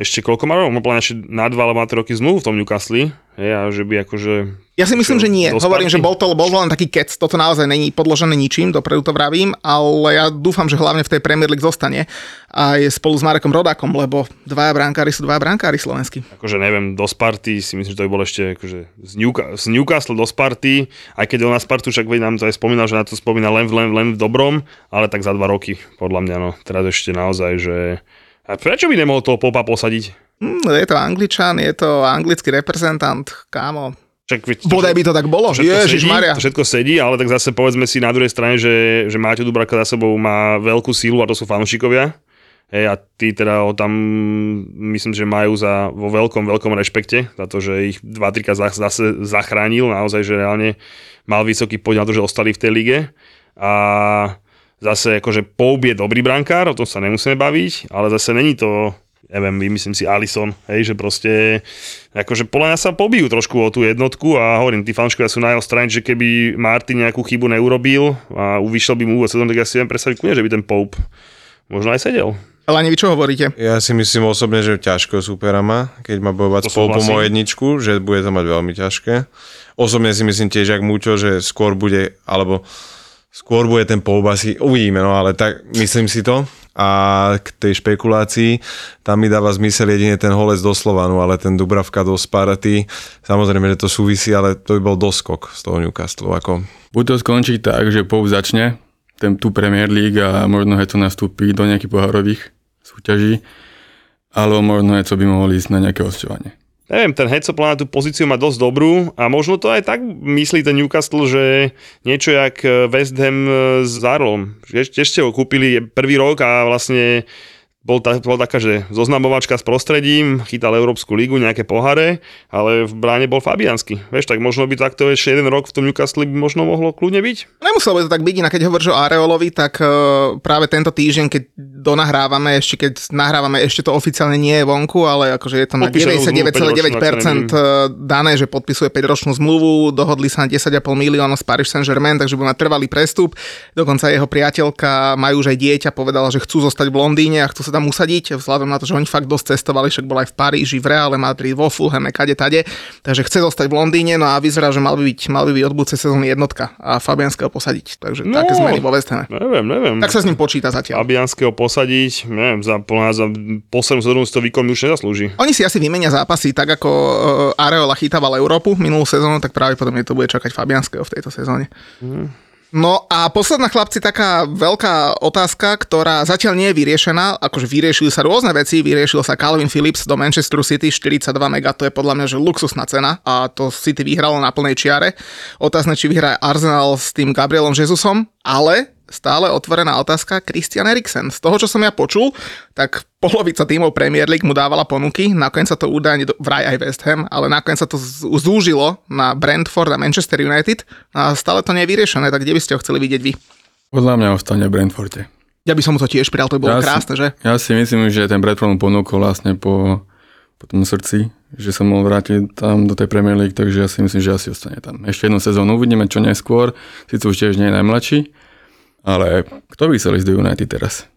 ešte koľko má rokov? Má ešte na dva alebo na tri roky zmluvu v tom Newcastle. Ja, že by akože... Ja si myslím, že nie. Hovorím, že bol to, bol len taký kec. Toto naozaj není podložené ničím, dopredu to vravím, ale ja dúfam, že hlavne v tej Premier League zostane aj spolu s Marekom Rodákom, lebo dvaja brankári sú dvaja brankári slovenskí. Akože neviem, do Sparty si myslím, že to by bolo ešte akože z, Newca- z Newcastle do Sparty, aj keď on na Spartu, však nám to aj spomínal, že na to spomína len, len, len v dobrom, ale tak za dva roky, podľa mňa, no. Teraz ešte naozaj, že... A prečo by nemohol toho Popa posadiť? Mm, je to Angličan, je to anglický reprezentant, kámo. Bodaj by to tak bolo. Ježišmaria. To všetko sedí, ale tak zase povedzme si na druhej strane, že, že Maťo Dúbravka za sebou má veľkú sílu a to sú fanúšikovia. Hej, a tí teda ho tam myslím, že majú za, vo veľkom, veľkom rešpekte za to, že ich dva tri zase za, za, zachránil. Naozaj, že reálne mal vysoký podiel na to, že ostali v tej lige. A zase akože Poub je dobrý brankár, o tom sa nemusíme baviť, ale zase není to... neviem, vymyslím si Alisson, hej, že proste, akože podľa mňa sa pobijú trošku o tú jednotku a hovorím, tí fanúškovia sú na jeho strane, že keby Martin nejakú chybu neurobil a uvyšiel by mu úvod sezóny, tak ja si viem predstaviť kune, že by ten Pope možno aj sedel. Ale ani vy čo hovoríte? Ja si myslím osobne, že ťažko súpera má, keď má bojovať s Poupom o jedničku, že bude to mať veľmi ťažké. Osobne si myslím tiež, jak Múťo, že skôr bude, alebo skôr bude ten Pope asi, uvidíme, no ale tak myslím si to. A k tej špekulácii, tam mi dáva zmysel jedine ten holec do Slovanu, ale ten Dubravka do Sparty, samozrejme, že to súvisí, ale to by bol doskok z toho Newcastle. Ako... Buď to skončí tak, že Pope začne ten, tú Premier League a možno je to nastúpi do nejakých pohárových súťaží, alebo možno je to by mohol ísť na nejaké hosťovanie. Neviem, ten Hecoplan tú pozíciu má dosť dobrú a možno to aj tak myslí ten Newcastle, že niečo jak West Ham s Arlom. Tiež ste ho kúpili prvý rok a vlastne bol, ta, bol taká, že zoznamovačka s prostredím, chytal Európsku ligu, nejaké poháre, ale v bráne bol Fabiansky. Vieš, tak možno by takto ešte jeden rok v tom Newcastle by možno mohlo kľudne byť. Nemuselo by to tak byť, inak keď hovoríš o Areolovi, tak práve tento týždeň, keď donahrávame, ešte keď nahrávame, ešte to oficiálne nie je vonku, ale akože je tam na deväťdesiatdeväť celá deväť percent dané, že podpisuje päťročnú zmluvu, dohodli sa na desať celá päť miliónov z Paris Saint-Germain, takže bude mať trvalý prestup. Dokonca jeho priateľka, majú už aj dieťa, povedala, že chcú zostať v Londýne a chcú sa tam usadiť, vzhľadom na to, že oni fakt dosť cestovali, však bol aj v Paríži, v Reále Madrid, vo Fulhame, kade tade, takže chce zostať v Londýne, no a vyzerá, že mal by byť, mal by byť od budúcej sezóny jednotka a Fabianského posadiť. Takže no, také zmeny vo West Hame. Neviem, neviem. Tak sa s ním počíta zatiaľ. Fabianského posadiť, neviem, za plná za poslednú sezónu to výkon už nezaslúži. Oni si asi vymenia zápasy, tak ako Areola chytával Európu minulú sezónu, tak práve potom je to bude čakať Fabianského v tejto sezóne. Hmm. No a posledná, chlapci, taká veľká otázka, ktorá zatiaľ nie je vyriešená, akože vyriešili sa rôzne veci, vyriešil sa Calvin Phillips do Manchesteru City, štyridsaťdva mega, to je podľa mňa, že luxusná cena a to City vyhralo na plnej čiare. Otázne, či vyhrá Arsenal s tým Gabrielom Jesusom, ale stále otvorená otázka Christian Eriksen. Z toho, čo som ja počul, tak polovica tímov Premier League mu dávala ponuky, nakoniec sa to údajne vraj aj West Ham, ale nakoniec sa to zúžilo na Brentford a Manchester United a stále to nie je vyriešené, tak kde by ste ho chceli vidieť vy? Podľa mňa ostane v Brentforde. Ja by som mu to tiež prijal, to by bolo ja krásne, si, že? Ja si myslím, že ten Brentford mu ponúkol vlastne po, po tom srdci, že sa mohol vrátiť tam do tej Premier League, takže ja si myslím, že asi ostane tam. Ešte jednu sezónu uvidíme, čo neskôr, síce už tiež nie je najmladší. Ale kto by chcel ísť do United teraz?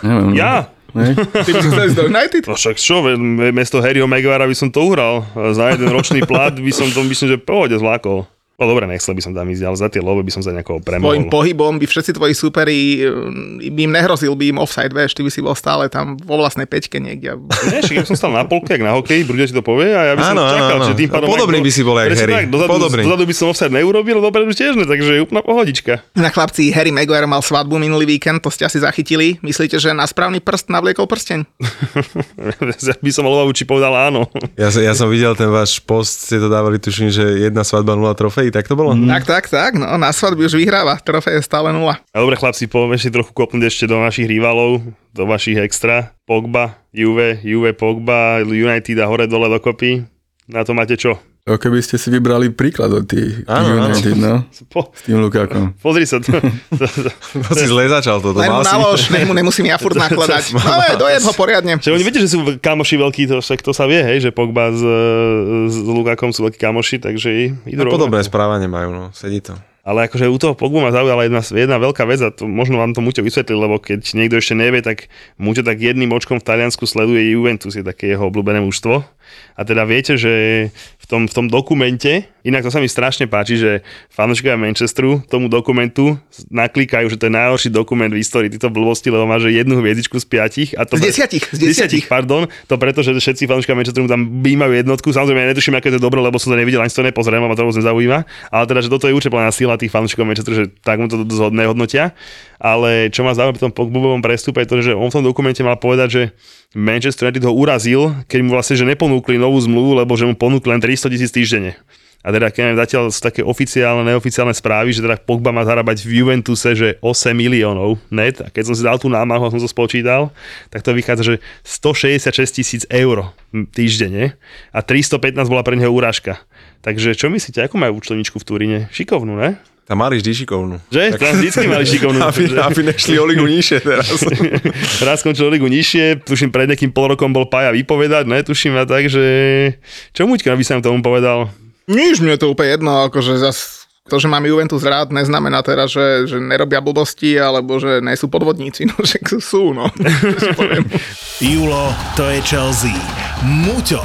Neviem. Ja? Ne? Ty by chcel ísť do United? No však čo, mesto Harryho Maguirea by som to uhral. Za jeden ročný plat by som to, myslím, že pohode zvlákol. No dobre, nechcel by som tam ísť, ale za tie lobe by som za nejakého premohol. Svojím pohybom by všetci tvoji superi, by im nehrozil, by im offside, vieš, ty by si bol stále tam vo vlastnej peťke niekde. Nie, však ja som stal na polke, jak na hokeji, Brude ti to povie a ja by som áno, čakal, áno. Že tým pádom... Podobný by si bol jak Harry. Tak, dozadu, dozadu by som offside neurobil, dopredu tiež ne, takže úplná pohodička. Na chlapci, Harry Maguire mal svadbu minulý víkend, to ste asi zachytili. Myslíte, že na správny prst navliekol prsteň? Ja by som mal obavu, či povedal áno. Ja, ja som videl ten váš post, ste to dávali, tuším, že jedna svadba nula trofej. Tak to bolo? Mm. Tak, tak, tak. No, na svadby už vyhráva. Trofej je stále nula. A dobre, chlapci, poďme si trochu kopnúť ešte do našich rivalov, do vašich extra. Pogba, Juve, Juve, Pogba, United a hore dole dokopy. Na to máte čo? To keby ste si vybrali príklad od tých United, no? Po, s tým Lukakom. Pozri sa. To, to, to, to si zle začal toto. Len nalož, nemu, nemusím ja furt nakladať. Ale dojeb ho poriadne. Čiže oni viete, že sú kamoši veľkí, to, však to sa vie, hej, že Pogba s, s Lukakom sú veľkí kamoši, takže idú rovnako. Podobné správanie majú, no, sedí to. Ale akože u toho Pogbu ma zaujala jedna, jedna veľká vec a to, možno vám to Muťo vysvetliť, lebo keď niekto ešte nevie, tak Muťo tak jedným očkom v Taliansku sleduje Juventus, je také jeho obľúbené mužstvo. A teda viete, že v tom, v tom dokumente, inak to sa mi strašne páči, že fanúšikovia Manchesteru tomu dokumentu naklikajú, že to je najhorší dokument v histórii týchto blbosti, lebo má že jednu hviezdičku z piatich. A to z desiatich. Z desiatich, pardon. To preto, že všetci fanúšikovia Manchesteru tam býmajú jednotku. Samozrejme, ja netuším, aké to je dobro, lebo som to nevidel, ani si to nepozriem, ma to vôbec nezaujíma. Ale teda, že toto je určite plná sila tých fanúšikov Manchesteru, že tak mu to zhodné hodnotia. Ale čo ma zaujíma pri tom Pogbovom prestupe je to, že on v tom dokumente mal povedať, že Manchester United ho urazil, keď mu vlastne že neponúkli novú zmluvu, lebo že mu ponúkli len tristotisíc týždenne. A teda keď mám zatiaľ také oficiálne, neoficiálne správy, že teda Pogba má zarábať v Juventuse, že osem miliónov net. A keď som si dal tú námahu a som to spočítal, tak to vychádza, že stošesťdesiatšesť tisíc eur týždenne a tristopätnásť bola pre neho urážka. Takže čo myslíte, ako majú účtovničku v Turíne? Šikovnú, ne? Tam mali vždy šikovnú. Že? Tak. Tam vždycky mali šikovnú. Aby, aby nešli o ligu nižšie teraz. Raz skončil o ligu nižšie, tuším, pred nejakým polrokom bol Paja vypovedať, ne? Tuším ja tak, že... Čo Muťko by sa tomu povedal? Nič, mne je to úplne jedno, akože zas to, že mám Juventus rád, neznamená teraz, že, že nerobia blbosti, alebo že nie sú podvodníci, no že sú, no. Julo, to je Chelsea. Muťo.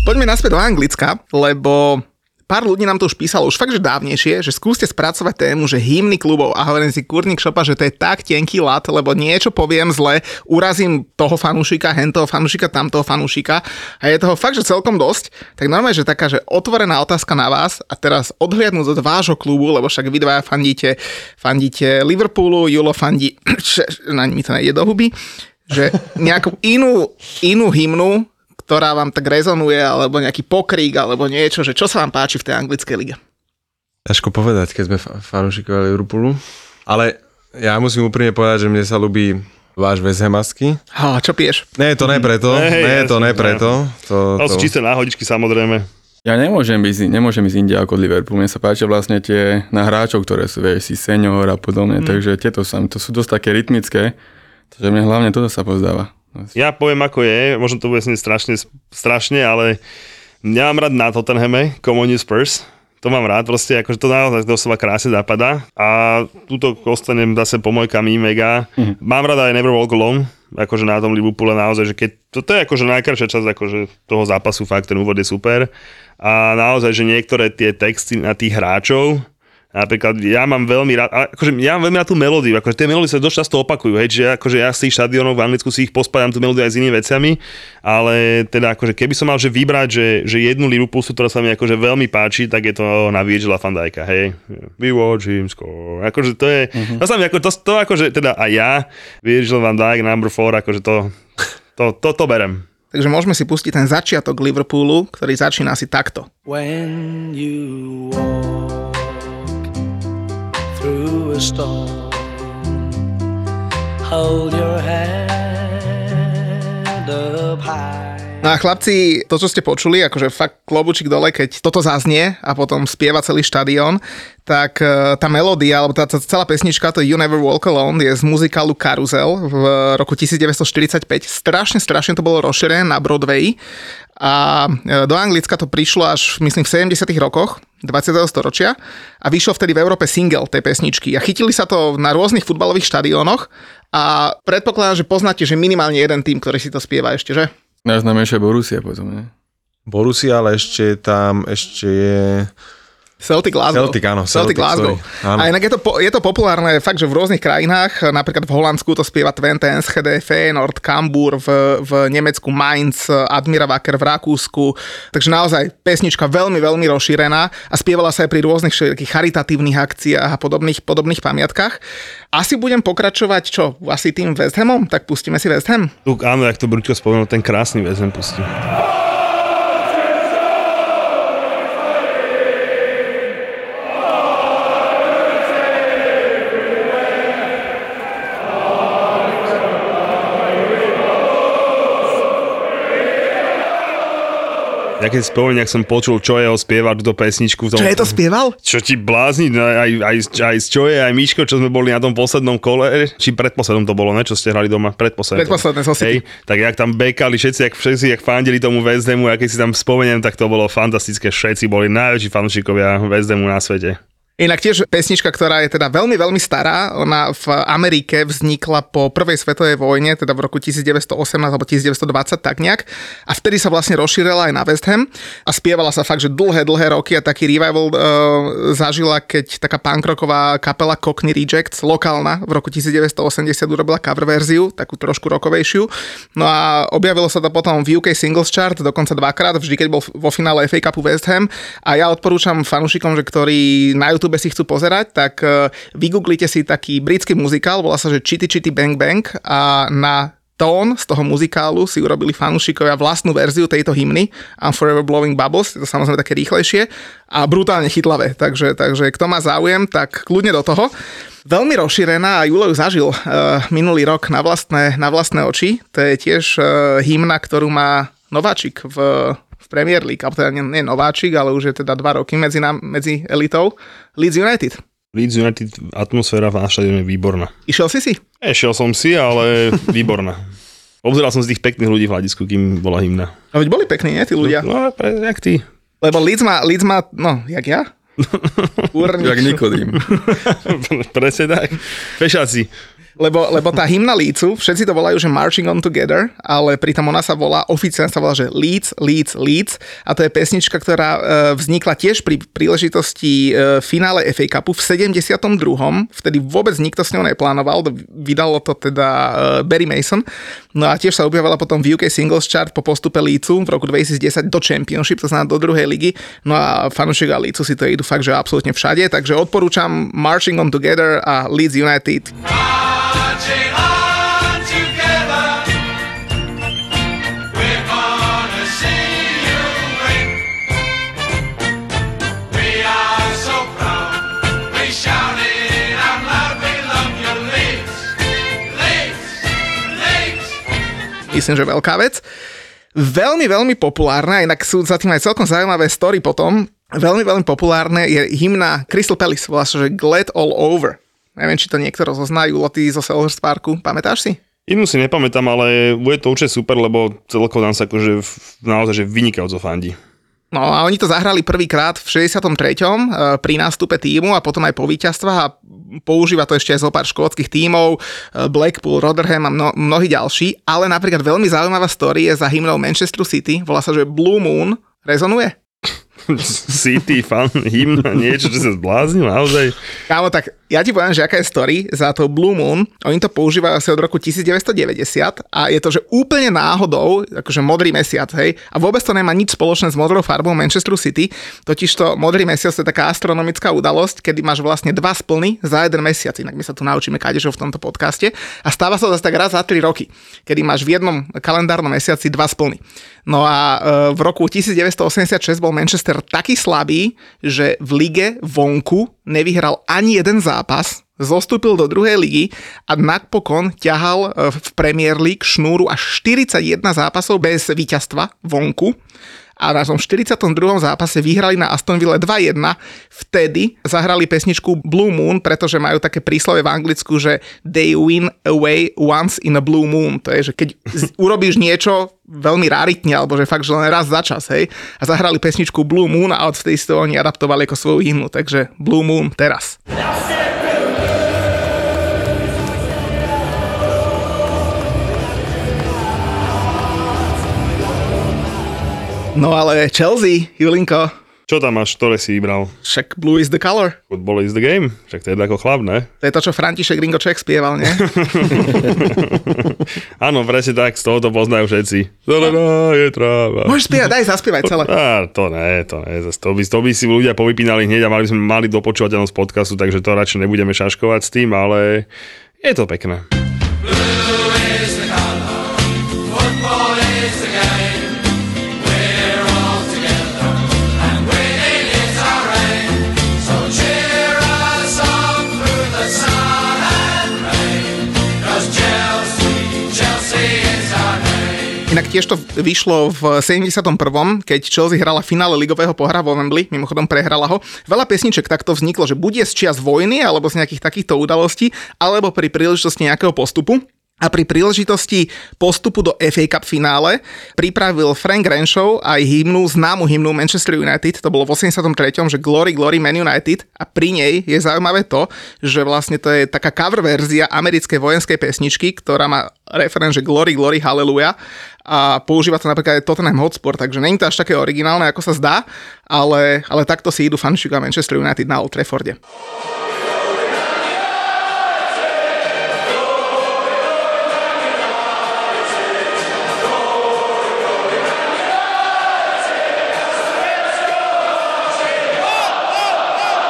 Poďme naspäť do Anglicka, lebo pár ľudí nám to už písalo, už fakt, že dávnejšie, že skúste spracovať tému, že hymny klubov, a hovorím si kurník šopa, že to je tak tenký lat, lebo niečo poviem zle, urazím toho fanúšika, hentoho fanúšika, tamtoho fanúšika a je toho fakt, že celkom dosť, tak normálne, že taká, že otvorená otázka na vás a teraz odhliadnúť od vášho klubu, lebo však vy dvaja fandíte, fandíte Liverpoolu, Julo fandí, na mi to nejde do huby, že nejakú inú, inú hymnu, ktorá vám tak rezonuje, alebo nejaký pokrík, alebo niečo, že čo sa vám páči v tej anglickej lige? Ťažko povedať, keď sme fanúšikovali Liverpoolu, ale ja musím úprimne povedať, že mne sa ľubí váš West Hamasky. Ha, čo piješ? Nie, to ne preto, nie, nie to ne preto. To, to... to sú čisté náhodičky, samozrejme. Ja nemôžem ísť, nemôžem ísť inde ako Liverpool, mne sa páčia vlastne tie na hráčov, ktoré sú, vieš, si senior a podobne, mm. takže tieto sú, to sú dosť také rytmické, takže mne hlavne toto sa pozdáva. Ja poviem, ako je, možno to bude snieť strašne, strašne, ale ja mám rád na Tottenhame, Communist Spurs, to mám rád, proste, akože to naozaj do seba krásne zapadá a túto ostanem zase pomojka mi mega. Mm. Mám rád aj Never Walk Alone, akože na tom Liverpoole naozaj, že keď, to, to je akože najkrajšia časť akože toho zápasu, fakt, ten úvod je super a naozaj, že niektoré tie texty na tých hráčov, napríklad ja mám veľmi rád, akože ja mám veľmi rád tú melódiu, akože tie melódie sa dosť často opakujú, hej, že akože ja z tých štadionov v Anglicku si ich pospájam tú melódiu aj s inými veciami, ale teda akože keby som mal že vybrať, že, že jednu Liverpoolsu, ktorá sa mi akože veľmi páči, tak je to na Virgila van Dijka, hej. We watch him score. Akože to je, mm-hmm. to sa mi ako, to, to akože teda aj ja, Virgil van Dijk, number four, akože to, to, to, to berem. Takže môžeme si pustiť ten začiatok Liverpoolu, ktorý začína asi takto. When you walk through a storm, hold your head up high. No a chlapci, to, čo ste počuli, akože fakt klobučík dole, keď toto zaznie a potom spieva celý štadión, tak tá melódia, alebo tá celá pesnička, to You Never Walk Alone, je z muzikálu Carousel v roku devätnásťstoštyridsaťpäť. Strašne, strašne to bolo rozšírené na Broadway a do Anglicka to prišlo až, myslím, v sedemdesiatych rokoch dvadsiateho storočia a vyšiel vtedy v Európe single tej pesničky a chytili sa to na rôznych futbalových štadiónoch a predpokladám, že poznáte, že minimálne jeden tým, ktorý si to spieva ešte, že? Najznámejšia Borussia potom, nie? Borussia, ale ešte tam, ešte je... Celtic Glasgow. Celtic, áno. Celtic, Celtic Glasgow. Áno. A inak je to, je to populárne fakt, že v rôznych krajinách, napríklad v Holandsku to spieva Twente, Enschede, Feyenoord, Cambuur, v, v Nemecku Mainz, Admiravacker v Rakúsku. Takže naozaj pesnička veľmi, veľmi rozšírená a spievala sa aj pri rôznych charitatívnych akciách a podobných, podobných pamiatkách. Asi budem pokračovať, čo? Asi tým West Hamom? Tak pustíme si West Ham. Tuk, áno, jak to Brutko spomenul, ten krásny West Ham pustí. Ja keď spomeniem, ak som počul, čo jeho spieval túto pesničku. V tom, čo je to spieval? Čo ti blázni, aj, aj, aj čo je, aj Miško, čo sme boli na tom poslednom kole, či predposlednom to bolo, ne? Čo ste hrali doma, predposledné. Predposledné som si. Tak jak tam bekali všetci, jak všetci, jak fandili tomu West Hamu, ja keď si tam spomeniem, tak to bolo fantastické, všetci boli najväčší fanúšikovia West Hamu na svete. Inak tiež pesnička, ktorá je teda veľmi, veľmi stará, ona v Amerike vznikla po prvej svetovej vojne, teda v roku devätnásťstoosemnásť alebo devätnásťstodvadsať, tak nejak. A vtedy sa vlastne rozšírila aj na West Ham a spievala sa fakt, že dlhé, dlhé roky a taký revival uh, zažila, keď taká punkrocková kapela Cockney Rejects, lokálna, v roku devätnásťstoosemdesiat urobila cover verziu, takú trošku rockovejšiu. No a objavilo sa to potom v ú ká Singles Chart, dokonca dvakrát, vždy, keď bol vo finále ef á Cupu West Ham. A ja odporúčam fanúšikom, že ktorí na YouTube si chcú pozerať, tak vygooglite si taký britský muzikál, volá sa, že Chitty Chitty Bang Bang a na tón z toho muzikálu si urobili fanúšikovia vlastnú verziu tejto hymny I'm Forever Blowing Bubbles, je to samozrejme také rýchlejšie a brutálne chytlavé, takže, takže kto má záujem, tak kľudne do toho. Veľmi rozšírená a Julo ju zažil uh, minulý rok na vlastné, na vlastné oči, to je tiež uh, hymna, ktorú má nováčik v, v Premier League, alebo teda nie, nie nováčik, ale už je teda dva roky medzi, nám, medzi elitou, Leeds United. Leeds United, atmosféra v štadióne je výborná. Išiel si si? Išiel som si, ale výborná. Obzeral som z tých pekných ľudí v hľadisku, kým bola hymna. No veď boli pekní, nie, tí ľudia? No, pre, jak ty. Lebo Leeds má, Leeds má, no, jak ja? Úrnič. Jak Nikodým. Presne tak. Pešáci. Lebo, lebo tá hymna Leedsu, všetci to volajú, že Marching on Together, ale pritom ona sa volá, oficiálne sa volá, že Leeds, Leeds, Leeds a to je pesnička, ktorá vznikla tiež pri príležitosti finále ef á Cupu v sedemdesiatom druhom Vtedy vôbec nikto s ňou neplánoval, vydalo to teda Barry Mason. No a tiež sa objavila potom v ú ká Singles Chart po postupe Leedsu v roku dvetisícdesať do Championship, to znamená do druhej ligy. No a fanúšik a Leedsu si to idú fakt, že absolútne všade, takže odporúčam Marching on Together a Leeds United. Marching on together, we're gonna see you win. We are so proud, we shout it out loud, we love you, Leeds, Leeds, Leeds. Myslím, že veľká vec. Veľmi, veľmi populárna, inak sú za tým aj celkom zaujímavé story potom. Veľmi, veľmi populárne je hymna Crystal Palace, volá sa, že Glad All Over. Neviem, či to niektoré zoznajú, loty zo Selhurst Parku. Pamätáš si? Jednu si nepamätám, ale bude to určite super, lebo celkovo nám sa akože naozaj že vynikajúco fandí. No a oni to zahrali prvýkrát v šesťdesiatom treťom pri nástupe tímu a potom aj po víťazstvách a používa to ešte aj zo pár škótskych tímov, Blackpool, Rotherham a mno, mnohí ďalší, ale napríklad veľmi zaujímavá story je za hymnou Manchesteru City, volá sa, že Blue Moon, rezonuje? City, fan, hymna, niečo, čo sa zbláznil, naozaj. Kámo, tak ja ti poviem, že aká je story za to Blue Moon. Oni to používajú asi od roku devätnásťstodeväťdesiat a je to, že úplne náhodou, akože modrý mesiac, hej, a vôbec to nemá nič spoločné s modrou farbou Manchesteru City, totiž to modrý mesiac je taká astronomická udalosť, kedy máš vlastne dva splny za jeden mesiac, inak my sa tu naučíme kádežov v tomto podcaste a stáva sa zase tak raz za tri roky, kedy máš v jednom kalendárnom mesiaci dva splny. No a v roku devätnásťstoosemdesiatšesť bol Manchester taký slabý, že v lige vonku nevyhral ani jeden zápas, zostúpil do druhej ligy a napokon ťahal v Premier League šnúru až štyridsaťjeden zápasov bez víťazstva vonku a na tom štyridsiatom druhom zápase vyhrali na Aston Ville dva jedna. Vtedy zahrali pesničku Blue Moon, pretože majú také príslove v Anglicku, že they win away once in a blue moon. To je, že keď urobíš niečo veľmi raritne, alebo že fakt, že len raz za čas, hej, a zahrali pesničku Blue Moon a odvtedy si to oni adaptovali ako svoju hymnu, takže Blue Moon teraz. No ale Chelsea, Julinko. Čo tam máš, ktoré si vybral? Však blue is the color. Football is the game. Však to je ako chlap, ne? To je to, čo František Ringo Čech spieval, ne? Áno, presne tak, z toho to poznajú všetci. Zelená je tráva. Môžeš spievať, daj zaspievať celé. Á, to ne, to ne. To by, to by si ľudia povypínali hneď a mali by sme mali dopočúvateľnosť podcastu, takže to radšej nebudeme šaškovať s tým, ale je to pekné. Inak tiež to vyšlo v sedemdesiatom prvom keď Chelsea hrala finále ligového pohára vo Wembley, mimochodom prehrala ho. Veľa pesniček takto vzniklo, že bude z čias vojny alebo z nejakých takýchto udalostí, alebo pri príležitosti nejakého postupu. A pri príležitosti postupu do ef á Cup finále pripravil Frank Renshaw aj hymnu, známu hymnu Manchester United, to bolo v osemdesiatom treťom že Glory, Glory, Man United a pri nej je zaujímavé to, že vlastne to je taká cover verzia americkej vojenskej pesničky, ktorá má referent, že Glory, Glory, Hallelujah a používa to napríklad aj Tottenham Hotspur, takže není to až také originálne, ako sa zdá, ale, ale takto si idú fanúšikovia Manchester United na Old Trafforde.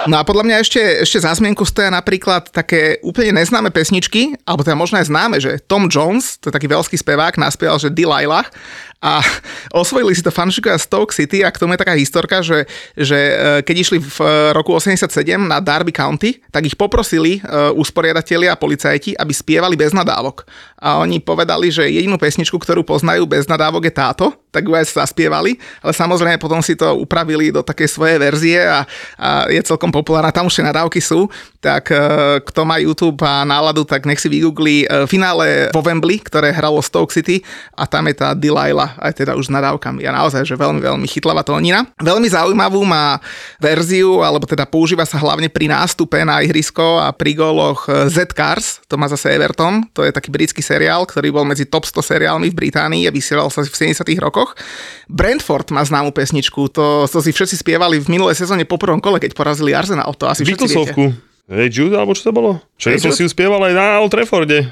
No a podľa mňa ešte, ešte za zmienku stoja napríklad také úplne neznáme pesničky, alebo teda možno aj známe, že Tom Jones, to je taký veľský spevák, naspieval, že Delilah a osvojili si to fanúšikovia Stoke City a k tomu je taká historka, že, že keď išli v roku osemdesiatsedem na Derby County, tak ich poprosili usporiadatelia a policajti, aby spievali bez nadávok. a oni povedali, že jedinú pesničku, ktorú poznajú bez nadávok, je táto, tak ju aj zaspievali, ale samozrejme potom si to upravili do takej svojej verzie a, a je celkom populárna, tam už tie nadávky sú, tak e, kto má YouTube a náladu, tak nech si vygooglí e, finále vo Wembley, ktoré hralo Stoke City a tam je tá Delilah, aj teda už s nadávkami a naozaj, že veľmi, veľmi chytlavá tónina. Veľmi zaujímavú má verziu, alebo teda používa sa hlavne pri nástupe na ihrisko a pri góloch Z-Cars, to má zase Everton, to je taký britský seriál, ktorý bol medzi top sto seriálmi v Británii a vysielal sa v sedemdesiatych rokoch. Brentford má známu pesničku, to, to si všetci spievali v minulej sezóne po prvom kole, keď porazili Arsenal, to asi všetci viete. Hey Jude, alebo čo to bolo? Čo hey som si ju spieval aj na Old Trafforde.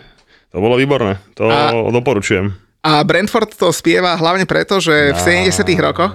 To bolo výborné, to a... doporučujem. A Brentford to spieva hlavne preto, že v sedemdesiatych rokoch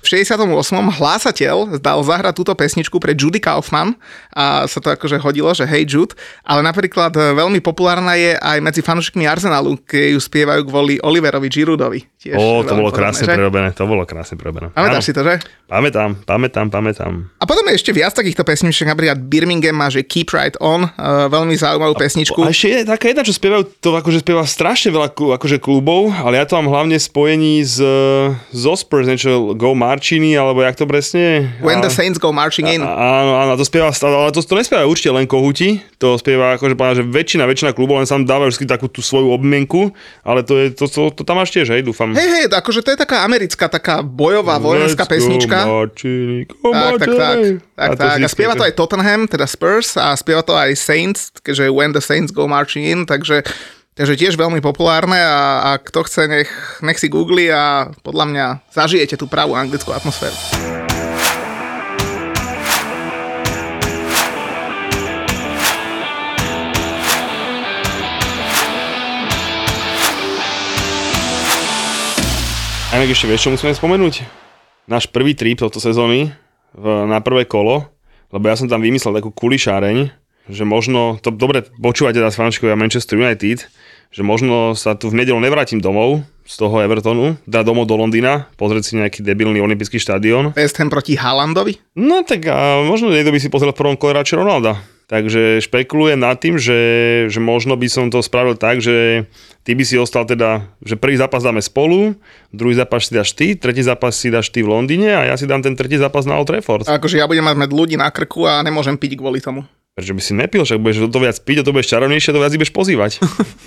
v šesťdesiatom ôsmom hlásateľ dal zahrať túto pesničku pre Judy Kaufman a sa to akože hodilo, že hej Jude, ale napríklad veľmi populárna je aj medzi fanúšikmi Arsenalu, keď ju spievajú kvôli Oliverovi Giroudovi. Ó, to bolo krásne že? prerobené, to bolo krásne prerobené. Pamätáš si to, že? Pamätám, pamätám, pamätám. A potom je ešte viac takýchto pesničiek, napríklad Birmingham má, že Keep Right On, uh, veľmi zaujímavú pesničku. A, a ešte je taká jedna, čo spievajú, to akože spieva strašne veľa akože klubov, ale ja to mám hlavne spojení z, z Spurs, niečo Go Marchini, alebo jak to presne? When a, the Saints Go Marching In. Áno, áno, to spieva, ale to, to nespievajú určite len kohúti, to spieva akože že väčšina, väčšina klubov, len sám dávajú vždy takú tú svoju obmienku, ale to, je, to, to, to tam až tiež, hej, dúfam. Hej, hej, akože to je taká americká, taká bojová, vojenská pesnička. Martini, tak, tak, tak, tak, a, tak. A spieva to aj Tottenham, teda Spurs, a spieva to aj Saints, keďže When the Saints Go Marching In, takže, takže tiež veľmi populárne a, a kto chce, nech, nech si googli a podľa mňa zažijete tú pravú anglickú atmosféru. A inak ešte vieš, čo musíme spomenúť? Náš prvý trip tohto sezóny v, na prvé kolo, lebo ja som tam vymyslel takú kulišáreň, že možno, to dobre počúvate teda s fanúšikovia Manchester United, že možno sa tu v nedeľu nevrátim domov z toho Evertonu, dá domov do Londýna, pozrieť si nejaký debilný olympijský štadión. West Ham proti Haalandovi? No tak a možno niekto by si pozrel v prvom kole radšej Ronalda. Takže špekulujem nad tým, že, že možno by som to spravil tak, že ty by si ostal teda, že prvý zápas dáme spolu, druhý zápas si dáš ty, tretí zápas si dáš ty v Londýne a ja si dám ten tretí zápas na Old Trafford. Akože ja budem mať ľudí na krku a nemôžem piť kvôli tomu. Prečo by si nepil, však budeš to viac piť, to budeš čarovnejšie, to viac budeš pozývať.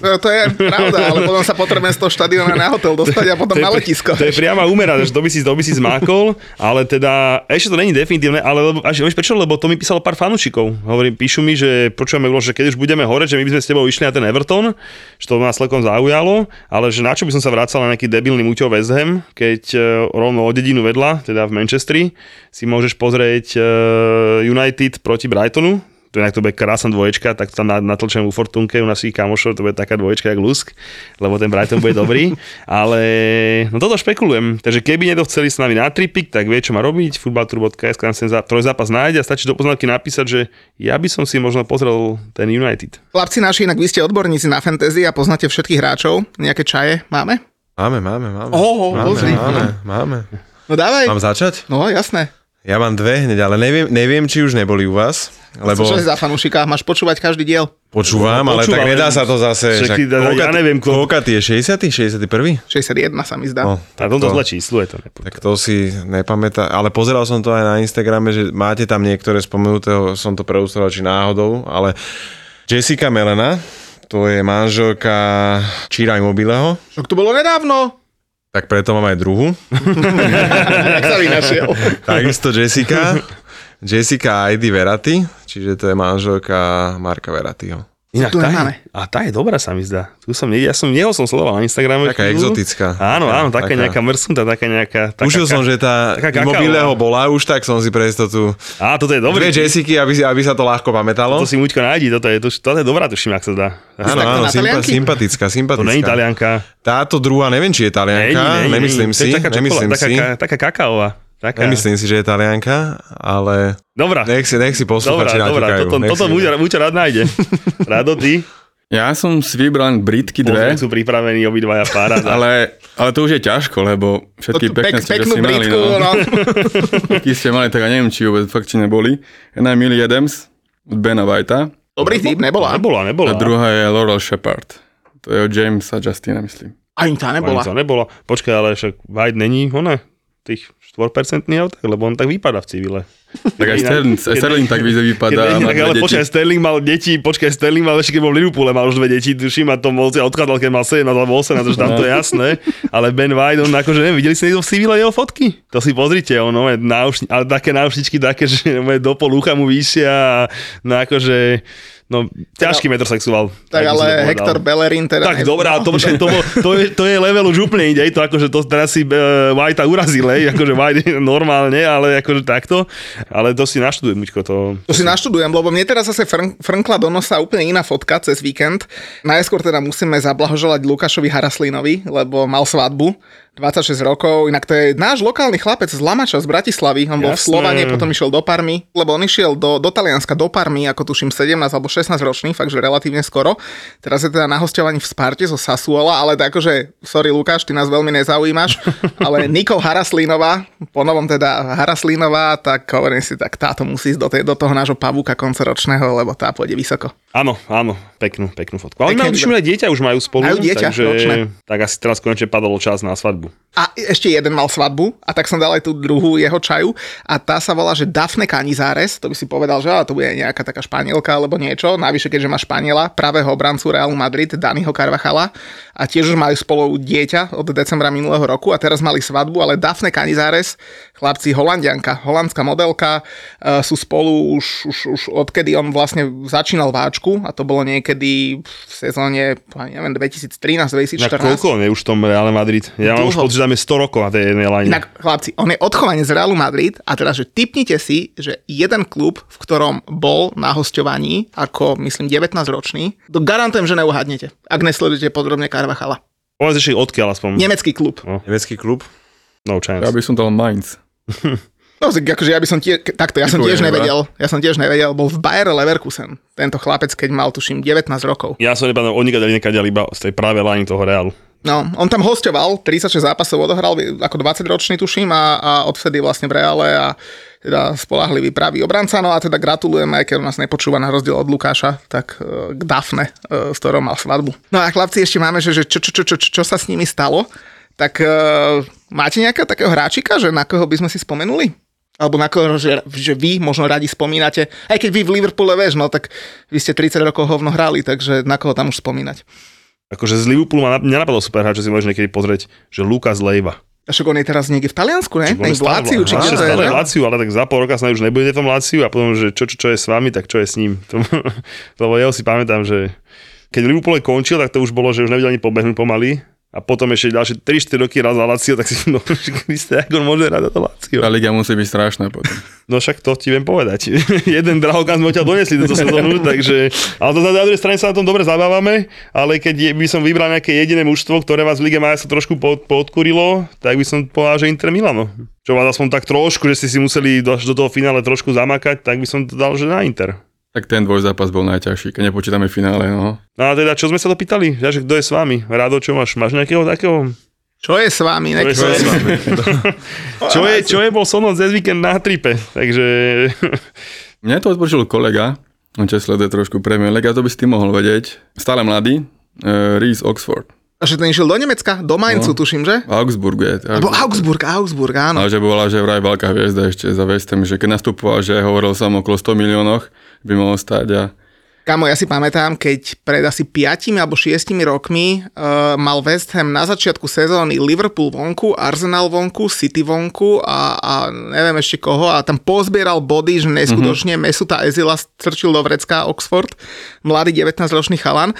No, to je pravda, ale potom sa potrebujem z toho štadiona na hotel dostať a potom na letisko. To je priama úmera, že to by si, to by si zmákol, ale teda ešte to není definitívne, ale lebo, až, prečo, lebo to mi písalo pár fanúšikov. Hovorím, píšu mi, že počujeme, že keď už budeme hore, že my by sme s tebou išli na ten Everton, že to nás celkom zaujalo, ale že na čo by som sa vracal na nejaký debilný muťov West Ham, keď rovno o dedinu vedľa, teda v Manchestri, si môžeš pozrieť United proti Brightonu. To inak to bude krásna dvoječka, tak tam natlčem u Fortunke, u našich kamošov, to bude taká dvoječka jak Lusk, lebo ten Brighton bude dobrý, ale no toto špekulujem. Takže keby niekto chceli s nami na tripik, tak vie, čo má robiť, futbaltur bodka es, tam ten trojzápas nájde a stačí do poznámky napísať, že ja by som si možno pozrel ten United. Chlapci naši, inak vy ste odborníci na fantasy a poznáte všetkých hráčov, nejaké čaje máme? Máme, máme, máme. Oho, máme, pozri. Máme, máme. No dávaj. Mám začať? No jasné. Ja mám dve hneď, ale neviem, neviem, či už neboli u vás. Lebo... Čo si za fanúšika? Máš počúvať každý diel? Počúvam, ale Počúvam, tak nedá sa to zase. Však, však, ja neviem, koľko je šesťdesiat, šesťdesiatjeden sa mi zdá. No, tak to zle číslo je to. Nepúta. Tak to si nepamätá, ale pozeral som to aj na Instagrame, že máte tam niektoré spomenuté, som to preústral, či náhodou, ale Jessica Melena, to je manželka Cira Immobileho. Však to bolo nedávno. Tak preto mám aj druhú. Tak sa vynašiel. Takisto Jessica. Jessica Heidi Verratti, čiže to je manželka Marka Verrattiho. Inak tá je, a tá je dobrá, sa mi zdá. Tu som, ja som, neho som sledoval na Instagrame. Taká exotická. Áno, taká, áno, taká, taká nejaká mrsunta, taká nejaká... Taká, tušil som, že tá Immobileho bola už, tak som si preistotu... Á, toto je dobré. Dve Jessiky, aby, aby sa to ľahko pamätalo. Toto si Muťko nájdi, toto je, to, toto je dobrá, tuším, ak sa zdá. Áno, áno, sympa, sympatická, sympatická. To není Talianka. Táto druhá, neviem, či je Talianka, nemyslím si. Taká kakaová. Taká. Nemyslím si, že je Talianka, ale dobrá. Nech si, nech si poslúchači natýkajú. Dobrá, toto Muťa rád nájde. Rado, ty? Ja som si vybral Britky dve. Sú pripravení obidvaja pára. ale, ale to už je ťažko, lebo všetky pekné ste, čo ste mali. Britku, no. Taký ste mali, tak ja neviem, či vôbec fakt, či neboli. Jedna je Millie Adams od Bena Whitea. Dobrý tip, nebola. Nebola, nebola. A druhá je Laurel Shepard. To je od Jamesa Justina, myslím. Ani tá nebola. Ani tá nebola. Počkaj, ale však White není ona tých štyri percent autách, lebo on tak vypadá v civile. Tak aj Sterling, Sterling tak vypadá. Keď, tak, ale počkaj, Sterling mal deti, počkaj, Sterling mal ešte, keď bol v Liverpoole, mal už dve deti, tuším, a to molci a odkladal, keď mal sedemnásť alebo osemnásť, takže tam to je jasné. Ale Ben White, on akože, neviem, videli ste niekto v civile jeho fotky? To si pozrite, on je náušni, ale také náušničky, také, že do polúcha mu vysia, no akože... No, ťažký teda, metrosexuál. Tak ale Hector Bellerin teda... Tak dobrá, to, to, to, to, je, to je level už úplne ide, to akože to teraz si uh, Whitea urazil, hej, akože White normálne, ale akože takto, ale to si naštudujem, Mičko, to... To si naštudujem, lebo mne teraz zase frn, frnkla do nosa úplne iná fotka cez víkend. Najskôr teda musíme zablahoželať Lukášovi Haraslinovi, lebo mal svadbu. dvadsaťšesť rokov, inak to je náš lokálny chlapec z Lamača, z Bratislavy, on bol Jasné. v Slovane, potom išiel do Parmy, lebo on išiel do, do Talianska, do Parmy, ako tuším sedemnásť alebo šestnásť ročný, fakt, že relatívne skoro. Teraz je teda na hosťovaní v Sparte zo Sassuola, ale tak akože, sorry Lukáš, ty nás veľmi nezaujímaš, ale Nikol Haraslínová, po novom teda Haraslínová, tak hovorím si, tak táto musí ísť do, tej, do toho nášho pavúka koncoročného, lebo tá pôjde vysoko. Áno, áno, peknú, peknú fotku. Ale oni majú dieťa, už majú spolu, majú dieťa, takže ročné. Tak asi teraz konečne padol čas na svadbu. A ešte jeden mal svadbu, a tak som dal aj tú druhú jeho čaju, a tá sa volá, že Dafne Canizares, to by si povedal, že á, to bude nejaká taká Španielka alebo niečo, navyše keďže má Španiela, pravého obrancu Realu Madrid, Daniho Carvajala, a tiež už majú spolu dieťa od decembra minulého roku a teraz mali svadbu, ale Dafne Canizares, chlapci, Holandianka, holandská modelka, e, sú spolu už, už, už odkedy on vlastne začínal váčku, a to bolo niekedy v sezóne, neviem, dvetisíctrinásť dvetisícštrnásť. Na koľko on je už v tom Real Madrid? Ja mám už tam je sto rokov na tej jednej line. Tak, chlapci, on je odchovanec z Realu Madrid a teraz, že tipnite si, že jeden klub, v ktorom bol na hosťovaní, ako myslím devätnásťročný, to garantujem, že neuhádnete, ak nesledujete podrobne Carvajala. Povedz ešte odkiaľ aspoň. Nemecký klub. No. Nemecký klub? No chance. Ja by som dal Mainz. No, akože ja by som tie, takto, ja som tiež nevedel, ja som tiež nevedel, bol v Bayer Leverkusen, tento chlapec, keď mal, tuším, devätnásť rokov. Ja som nepadal, on nikadal nekadial iba z tej práve line toho Realu. No, on tam hosťoval, tridsaťšesť zápasov odohral, ako dvadsaťročný, tuším, a, a odvtedy vlastne v Reále a teda spoľahlivý pravý obranca, no a teda gratulujem, aj keď on nás nepočúva na rozdiel od Lukáša, tak k Dafne, s ktorou mal svadbu. No a chlapci, ešte máme, že, že čo, čo, čo, čo, čo sa s nimi stalo, tak uh, máte nejakého takého hráčika, že na koho by sme si spomenuli? Alebo na koho, že, že vy možno radi spomínate, aj keď vy v Liverpoole, vieš, no tak vy ste tridsať rokov hovno hrali, takže na koho tam už spomínať? Akože z Liverpoolu ma nenapadlo super hráč, že si môžeš niekedy pozrieť, že Lucas Leiva. A však on je teraz niekde v Taliansku, ne? Ne, v Láciu, či kde to je, ne? Láciu, ale tak za pol roka sa už nebude v tom Láciu a potom, že čo, čo, čo je s vami, tak čo je s ním. To, lebo ja si pamätám, že keď Liverpool končil, tak to už bolo, že už nevedel ani pobehnúť pomaly. A potom ešte ďalšie tri štyri roky raz za Lazio, tak si no, Kriste, ako on môže hrať za Lazio. Tá liga musí byť strašná potom. No však to ti viem povedať. Jeden Drahokán sme odtiaľ donesli do sezónu, takže... Ale to, na druhej strane sa na tom dobre zabávame, ale keď je, by som vybral nejaké jediné mužstvo, ktoré vás v Lige Maja sa trošku pod, podkurilo, tak by som povedal, že Inter Milano. Čo vás aspoň tak trošku, že ste si museli do, do toho finále trošku zamakať, tak by som to dal, že na Inter. Tak ten dvojzápas bol najťažší, keď nepočítame finále, no. No a teda, čo sme sa to pýtali? Ja, že kto je s vami? Rado, čo máš? Máš nejakého takého? Čo je s vami? Čo je, čo je s vami? čo, je, čo je bol Sono cez víkend na tripe, takže... Mňa to odpočul kolega, on ťa sleduje trošku Premier League, a to by si ty mohol vedieť. Stále mladý, uh, Reece Oxford. A že ten išiel do Nemecka, do Mainzu, no. Tuším, že? V Augsburgu je. Alebo Augsburg, Augsburg, áno. Ale že bola, že vraj veľká hviezda ešte za West Ham, že keď nastupoval, že hovoril som okolo sto miliónoch, by mohol stáť a... Kámo, ja si pamätám, keď pred asi piatimi alebo šiestimi rokmi uh, mal West Ham na začiatku sezóny Liverpool vonku, Arsenal vonku, City vonku a, a neviem ešte koho a tam pozbieral body, že neskutočne mm-hmm. Mesut Özila strčil do vrecka Oxford, mladý devätnásťročný chalan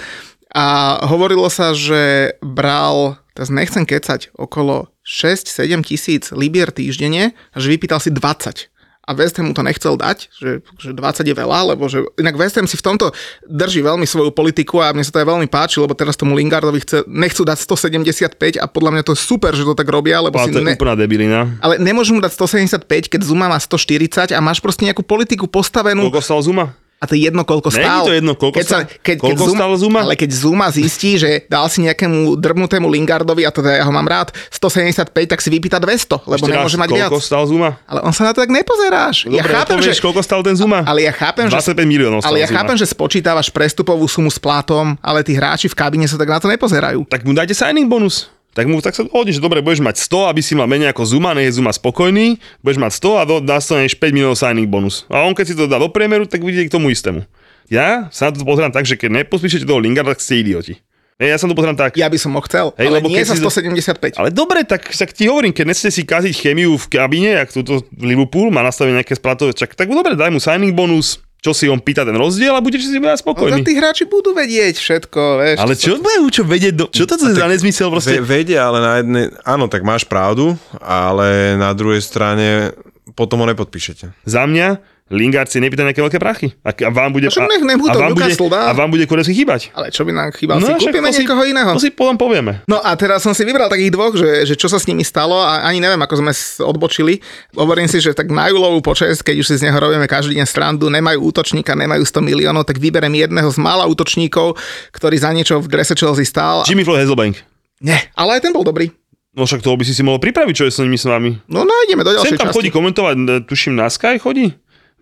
a hovorilo sa, že bral, teraz nechcem kecať, okolo šesť sedem tisíc libier týždenne a že vypýtal si dvadsať. A West Ham mu to nechcel dať, že, že dvadsať je veľa, lebo že inak West Ham si v tomto drží veľmi svoju politiku a mne sa to aj veľmi páči, lebo teraz tomu Lingardovi chce, nechcú dať stosedemdesiatpäť a podľa mňa to je super, že to tak robia, lebo ale si to je ne... úplná debilina. Ale nemôžu mu dať stosedemdesiatpäť, keď Zuma má stoštyridsať a máš proste nejakú politiku postavenú. Koľko stal Zuma? A a to jedno koľko stál. Nie je to jedno koľko keď stál. Sa, keď, koľko keď Zuma, stál Zuma? Ale keď Zuma zistí, že dal si nejakému drbnutému Lingardovi, a teda ja ho mám rád, sto sedemdesiatpäť, tak si vypýta dvesto, lebo ešte nemôže raz, mať koľko viac. Koľko stál Zuma? Ale on sa na to tak nepozeráš. Dobre, ja chápem, že vieš, koľko stál ten Zuma? Ale ja chápem, že dvadsaťpäť miliónov stál. Ale ja chápem, Zuma. Že spočítavaš prestupovú sumu s plátom, ale tí hráči v kabíne sa tak na to nepozerajú. Tak mu dajte signing bonus. Tak mu tak sa hodí, že dobre, budeš mať sto, aby si mal menej ako Zuma, nie je Zuma spokojný, budeš mať sto a dá sa než päť miliónov signing bonus. A on keď si to dá do priemeru, tak vidíte k tomu istému. Ja sa na to pozerám tak, že keď nepospíšete toho Lingarda, tak ste idioti. Ja sa na to pozerám tak. Ja by som ho chcel, hej, ale nie za sto sedemdesiatpäť. Ale dobre, tak, tak ti hovorím, keď nechcete si kaziť chémiu v kabíne, jak túto Liverpool má nastavené nejaké splatové, tak dobre, daj mu signing bonus. Čo si on pýta ten rozdiel a budeš si byť spokojný. No tí hráči budú vedieť všetko, vieš. Ale čo budú čo vedieť? Do... Čo to je za nezmysel proste? Ve, vedia, ale na jednej... Áno, tak máš pravdu, ale na druhej strane potom ho nepodpíšete. Za mňa Lingard si nepýta nejaké veľké prachy. A vám bude... No, nech nebudú, a vám Newcastle, bude, a vám bude kurevsky chýbať. Ale čo by nám chýbal? No, si kúpime niekoho iného. To si potom povieme. No a teraz som si vybral takých dvoch, že, že čo sa s nimi stalo a ani neviem, ako sme odbočili. Hovorím si, že tak na júlovú počesť, keď už si z neho robíme každý deň strandu, nemajú útočníka, nemajú sto miliónov, tak vyberem jedného z mála útočníkov, ktorý za niečo v drese Chelsea stál. Jimmy Floyd Hasselbaink. Nie, ale aj ten bol dobrý. No však toho by si si mohol pripraviť, čo je s nimi s vami. No nájdeme do ďalšej časti. Sem tam chodí komentovať, tuším na Sky chodí.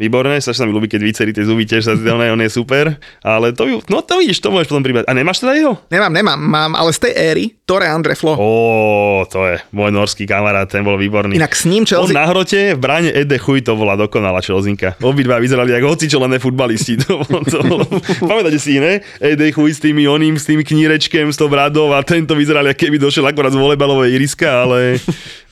Výborné, sa sa mi ľúbi, keď vycerí tie zuby, tiež sa zdelné, on je super, ale to, no to vidíš, to môžeš potom pribrať. A nemáš teda jeho? Nemám, nemám, mám, ale z tej éry, Tore André Flo. Ó, to je môj norský kamarát, ten bol výborný. Inak s ním Chelsea... On na hrote, v bráne Ede Chuj, to bola dokonalá Chelseainka. Obidva vyzerali ako hocičo, len futbalisti. To bol, to bol... Pamätáte si, ne? Ede Chuj s tými oným, s tým knírečkem, s tou bradou a tento vyzeral, keby došiel akorát z volejbalovej ihriska, ale,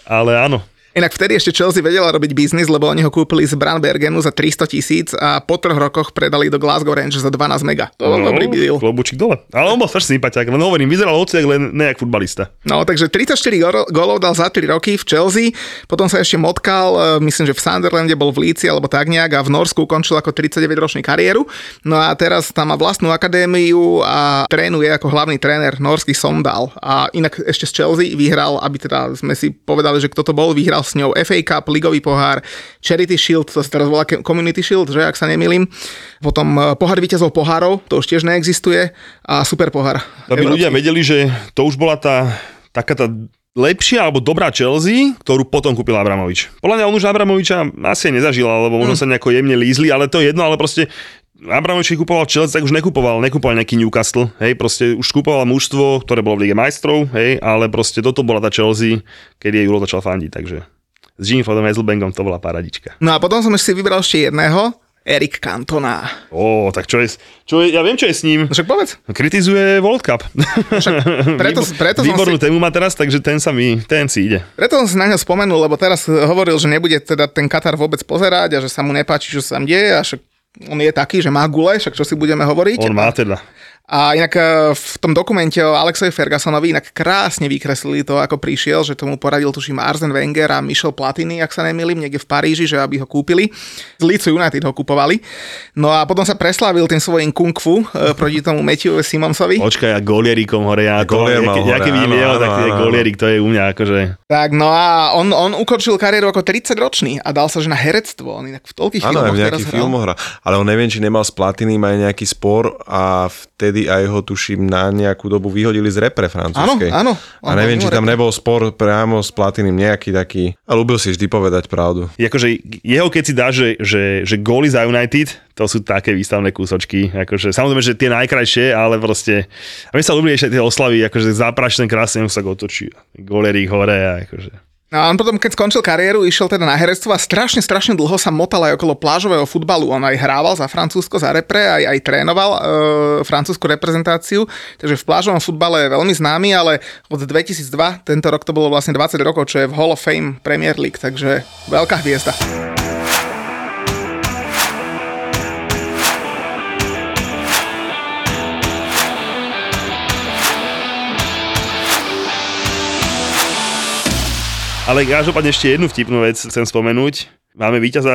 ale áno. Inak vtedy ešte Chelsea vedela robiť biznis, lebo oni ho kúpili z Brandbergenu za tristo tisíc a po troch rokoch predali do Glasgow Rangers za dvanásť mega. To bol no, dobrý deal. Klobučík dole. Ale on bol strašný sympatiak. Len hovorím, vyzeral hociak, len nejak futbalista. No, takže tridsaťštyri gólov dal za tri roky v Chelsea, potom sa ešte motkal, myslím, že v Sunderlande bol v Leedsi alebo tak nejak a v Norsku ukončil ako tridsaťdeväťročný kariéru. No a teraz tam má vlastnú akadémiu a trénuje ako hlavný tréner norský Sogndal. A inak ešte z Chelsea vyhral, aby teda sme si povedali, že kto to bol, vyhral s ňou ef á Cup, ligový pohár, Charity Shield, to sa teraz volá Community Shield, že ak sa nemýlim. Potom pohár víťazov pohárov, to už tiež neexistuje a super pohár. Aby európsky. Ľudia vedeli, že to už bola tá taká tá lepšia alebo dobrá Chelsea, ktorú potom kúpil Abramovič. Podľa mňa on už Abramoviča asi nezažila, lebo možno mm. sa nejako jemne lízli, ale to je jedno, ale proste Abramovič kupoval Chelsea, tak už nekupoval, nekupoval nejaký Newcastle, hej, proste už kupoval mužstvo, ktoré bolo v Lige majstrov, hej, ale proste toto bola tá Chelsea, kedy jej Julo začal fandiť, takže s Jimmy Floydom Hasselbainkom to bola paradička. No a potom som ešte si vybral ešte jedného, Erik Cantona. Ó, tak čo je, čo je, ja viem, čo je s ním. Však povedz. Kritizuje World Cup. Však preto, preto Výbornú si... tému má teraz, takže ten sa mi, ten si ide. Preto som si na ňo spomenul, lebo teraz hovoril, že nebude teda ten Katar vôbec pozerať a že sa mu nepáči, čo sa tam deje a však on je taký, že má gule, však čo si budeme hovoriť. On má teda. A inak v tom dokumente o Alexovi Fergusonovi inak krásne vykreslili to, ako prišiel, že tomu poradil tuším Arsene Wenger a Michel Platini, ak sa nemýlim, niekde v Paríži, že aby ho kúpili. Z Leeds United ho kupovali. No a potom sa preslávil tým svojím kung fu proti tomu Matthewovi Simonsovi. Počkaj, ja golieríkom hore, ja golier mal hore. Ja keby jeho, tak je golierík, to je u mňa akože... Tak, no a on, on ukončil kariéru ako tridsaťročný a dal sa že na herectvo. On inak v toľkých ano, filmoch teraz hral. Ale on neviem, či nemal s Platinim aj nejaký spor a vtedy a jeho tuším na nejakú dobu vyhodili z repre francúzskej. Áno, áno. A neviem, či tam nebol spor priamo s Platinim nejaký taký. A ľúbil si vždy povedať pravdu. Akože jeho keď si dá, že, že, že góly za United, to sú také výstavné kúsočky. Akože, samozrejme, že tie najkrajšie, ale proste... A mne sa ľúbili ešte tie oslavy, akože zápračné krásne, už sa otočí. Gólerík hore a akože... No a on potom, keď skončil kariéru, išiel teda na herectvo a strašne, strašne dlho sa motal aj okolo plážového futbalu. On aj hrával za Francúzsko, za repre, aj, aj trénoval e, francúzsku reprezentáciu. Takže v plážovom futbale je veľmi známy, ale od dvetisícdva, tento rok to bolo vlastne dvadsať rokov, čo je v Hall of Fame Premier League, takže veľká hviezda. Ale každopádne ešte jednu vtipnú vec chcem spomenúť. Máme víťaza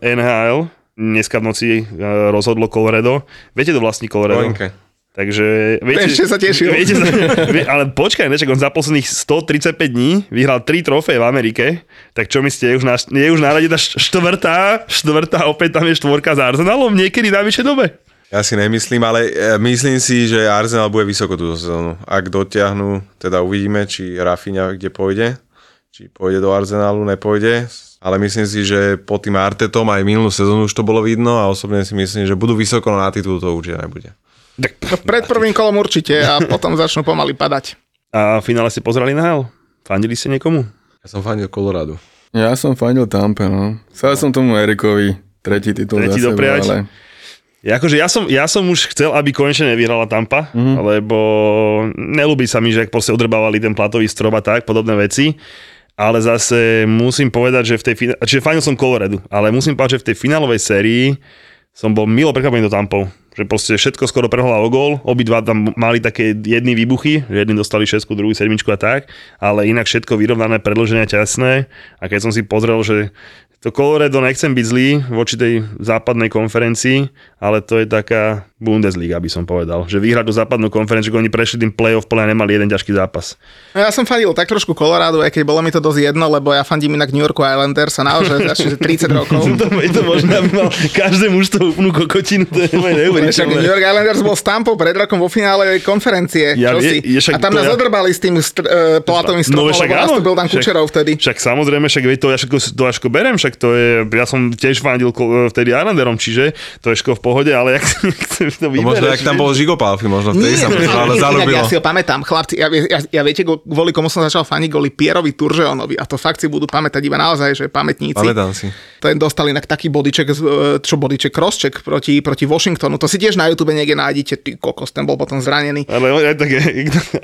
en há el. Dneska v noci rozhodlo Colorado. Viete to vlastní Colorado? Pojenke. Takže viete, ešte sa tešil. Viete, ale počkaj, nečak, on za posledných stotridsaťpäť dní vyhral tri trofeje v Amerike, tak čo myslíte, je už na, je už na rade tá štvrtá, štvrtá, opäť tam je štvorka s Arsenalom niekedy na vyššej dobe. Ja si nemyslím, ale myslím si, že Arsenal bude vysoko túto sezónu. Ak dotiahnu, teda uvidíme, či Rafinha kde pôjde, či pôjde do Arsenalu, nepôjde. Ale myslím si, že pod tým Artetom aj minulú sezónu už to bolo vidno a osobne si myslím, že budú vysoko, na titul to určite nebude. No, pred prvým kolom určite a potom začnú pomaly padať. A v finále ste pozerali na hal? Fandili ste niekomu? Ja som fandil Colorado. Ja som fandil Tampa, no. Chcel som tomu Erikovi tretí titul tretí za sebou, ale... Ja, akože ja, som, ja som už chcel, aby konečne nevyhrala Tampa, mm-hmm. lebo nelúbi sa mi, že ak proste odrbávali ten platový strop a tak, podobné veci, ale zase musím povedať, že v tej finále, čiže fajnil som Colorado, ale musím povedať, že v tej finálovej sérii som bol milo prekvapený do Tampou, že proste všetko skoro prehrala o gól, obidva tam mali také jedny výbuchy, že jedni dostali šesku, druhý sedmičku a tak, ale inak všetko vyrovnané, predĺženia ťasné a keď som si pozrel, že to Colorado, nechcem byť zlý voči tej západnej konferencii, ale to je taká Bundesliga, by som povedal. Že vyhrať do západnú konferenciu, oni prešli tým play-off play a nemali jeden ťažký zápas. No ja som fandil tak trošku Colorado, aj keď bolo mi to dosť jedno, lebo ja fandím inak New Yorku Islanders a naozaj až tridsať rokov. To je to možno, aby mal každé mužstvo úplnú kokotinu, to je neuveriteľné. New York Islanders bol s Tampou pred rokom vo finále konferencie, ja, čo si? Je, je však, a tam nás ja... odrbali s tým str- uh, platovým stropom, no, lebo nás to bol tam však, Kučerov vtedy. Však samozrejme, však to ja to až berem, však to je, ja som tiež fandil vtedy Islanderom, čiže to je ško v pohode, ale jak to vybereš, možno ak tam bol Žigo Palfi, možno vtedy sa ale zalúbilo. Ja si ho pamätám, chlapci, ja, ja, ja viete, kvôli komu som začal faniť, kvôli Pierovi Turžeonovi a to fakt si budú pamätať iba naozaj, že pamätníci. Pamätám si. Ten dostal inak taký bodyček, čo bodyček, crosscheck proti, proti Washingtonu, to si tiež na YouTube niekde nájdete, ty kokos, ten bol potom zranený. Ale on aj také,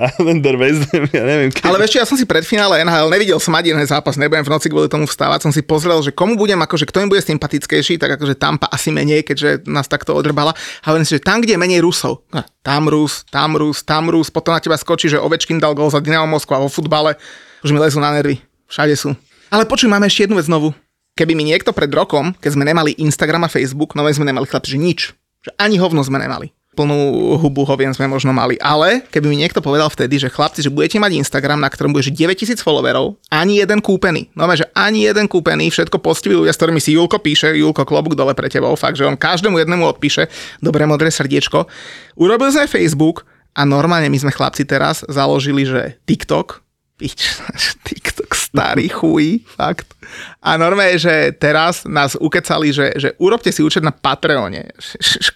Islander West Ham, ja neviem. Kedy. Ale vieš, ja som si pred finále en há el nevidel som ani jeden zápas, nebudem v noci kvôli tomu vstávať, som si pozrel, že komu budem, akože kto im bude sympatickejší, tak akože Tampa asi menej, keďže nás takto odrbala. Ale myslím, že tam, kde je menej Rusov, tam Rus, tam Rus, tam Rus, potom na teba skočí, že Ovečkin dal gól za Dynamo Moskva vo futbale, už mi lezú na nervy, všade sú. Ale počuj, máme ešte jednu vec novú. Keby mi niekto pred rokom, keď sme nemali Instagram a Facebook, no sme nemali chlapci, že nič, že ani hovno sme nemali. Plnú hubu hovien sme možno mali, ale keby mi niekto povedal vtedy, že chlapci, že budete mať Instagram, na ktorom budeš deväťtisíc followerov, ani jeden kúpený. No že ani jeden kúpený, všetko poctiví ľudia, s ktorými si Julko píše, Julko klobúk dole pre tebou, fakt, že on každému jednému odpíše, dobre modré srdiečko. Urobil sme Facebook a normálne my sme chlapci teraz založili, že TikTok, pič, TikTok starý chuj, fakt. A normálne, že teraz nás ukecali, že, že urobte si účet na Patreone.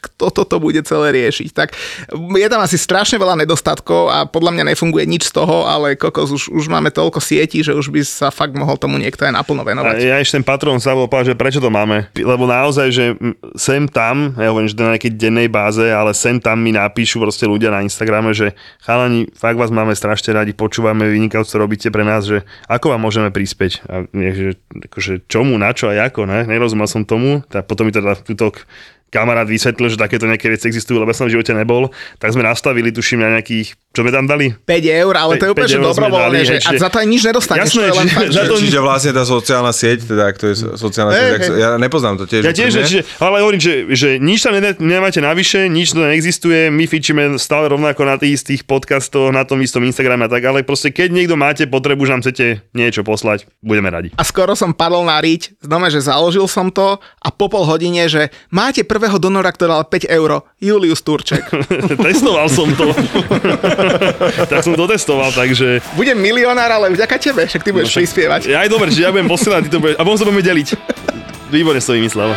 Kto toto bude celé riešiť? Tak je tam asi strašne veľa nedostatkov a podľa mňa nefunguje nič z toho, ale kokos, už, už máme toľko sietí, že už by sa fakt mohol tomu niekto aj naplno venovať. A ja ešte ten Patreon sa bol povedať, že prečo to máme? Lebo naozaj, že sem tam, ja hovorím, že na nejakej dennej báze, ale sem tam mi napíšu proste ľudia na Instagrame, že chalani, fakt vás máme strašne radi, počúvame vynikajúco, čo robíte pre nás, že ako vám môžeme prispieť? A že akože čomu, na čo a ako, ne? Nerozumel som tomu. A potom mi teda túto kamarát vysvetlil, že takéto nejaké veci existujú, lebo som v živote nebol. Tak sme nastavili, tuším, na nejakých, čo sme tam dali? päť eur, ale to je úplne dobrovoľné, že a za to aj nič nedostaneš. Jasné, či, či, či, či, čiže vlastne tá sociálna sieť, teda ak to je sociálna hey, sieť, hey. Tak, ja nepoznám to tiež. Ja tiež, čiže, ale hovorím, že, že nič tam nemáte navyše, nič to neexistuje, my fičíme stále rovnako na tých istých podcastoch, na tom istom Instagrame a tak, ale proste keď niekto máte potrebu, že nám chcete niečo poslať, budeme radi. A skoro som padol na riť, znamená, že založil som to a po pol hodine, že máte prvého donora, ktorý dal päť eur, Julius Turček. Testoval som to. Tak som to testoval, takže... Budem milionár, ale vďaka tebe, však ty budeš no, prispievať. Ja aj dobre, že ja budem posielať, ty to budeš... A potom sa budeme deliť. Výborné stojí mi Slava.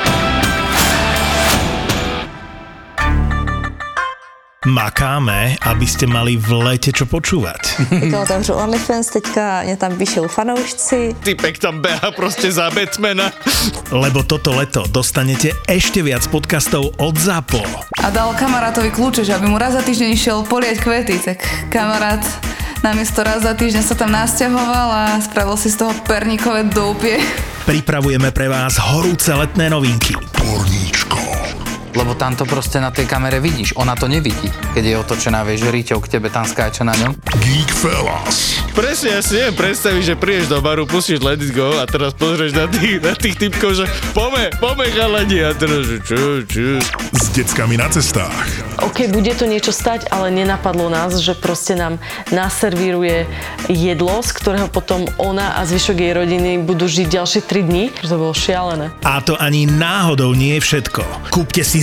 Makáme, aby ste mali v lete čo počúvať. Teďka otevřu OnlyFans, teďka mne tam vyšiel fanoušci. Typek tam beha proste za Batmana. Lebo toto leto dostanete ešte viac podcastov od ZAPO. A dal kamarátovi kľúče, že aby mu raz za týždeň išiel poliať kvety, tak kamarát namiesto raz za týždeň sa tam nasťahoval a spravil si z toho perníkové doupie. Pripravujeme pre vás horúce letné novinky. Porníčko. Lebo tam to proste na tej kamere vidíš, ona to nevidí. Keď je otočená, vieš, riťou k tebe, tam skáča na ňom. Geek Fellas. Presne, ja si neviem predstaviť, že prídeš do baru, pustíš Let It Go a teraz pozrieš na tých, na tých typkov, že pome, pome chalani a teraz, čo, čo. S deckami na cestách. OK, bude to niečo stať, ale nenapadlo nás, že proste nám naservíruje jedlo, z ktorého potom ona a zvyšok jej rodiny budú žiť ďalšie tri dni. To bolo šialené. A to ani náhodou nie je všetko. Kúpte si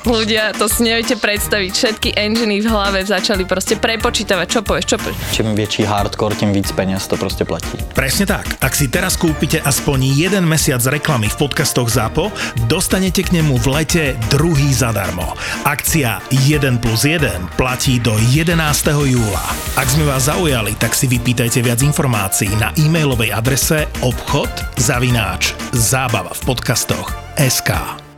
Ľudia, to si neviete predstaviť. Všetky enginy v hlave začali proste prepočítavať. Čo povieš, čo povieš? Čím väčší hardcore, tým víc peniaz to proste platí. Presne tak. Ak si teraz kúpite aspoň jeden mesiac reklamy v podcastoch ZAPO, dostanete k nemu v lete druhý zadarmo. Akcia jeden plus jeden platí do jedenásteho júla. Ak sme vás zaujali, tak si vypýtajte viac informácií na e-mailovej adrese obchod zavináč zábava v podcastoch bodka es ká.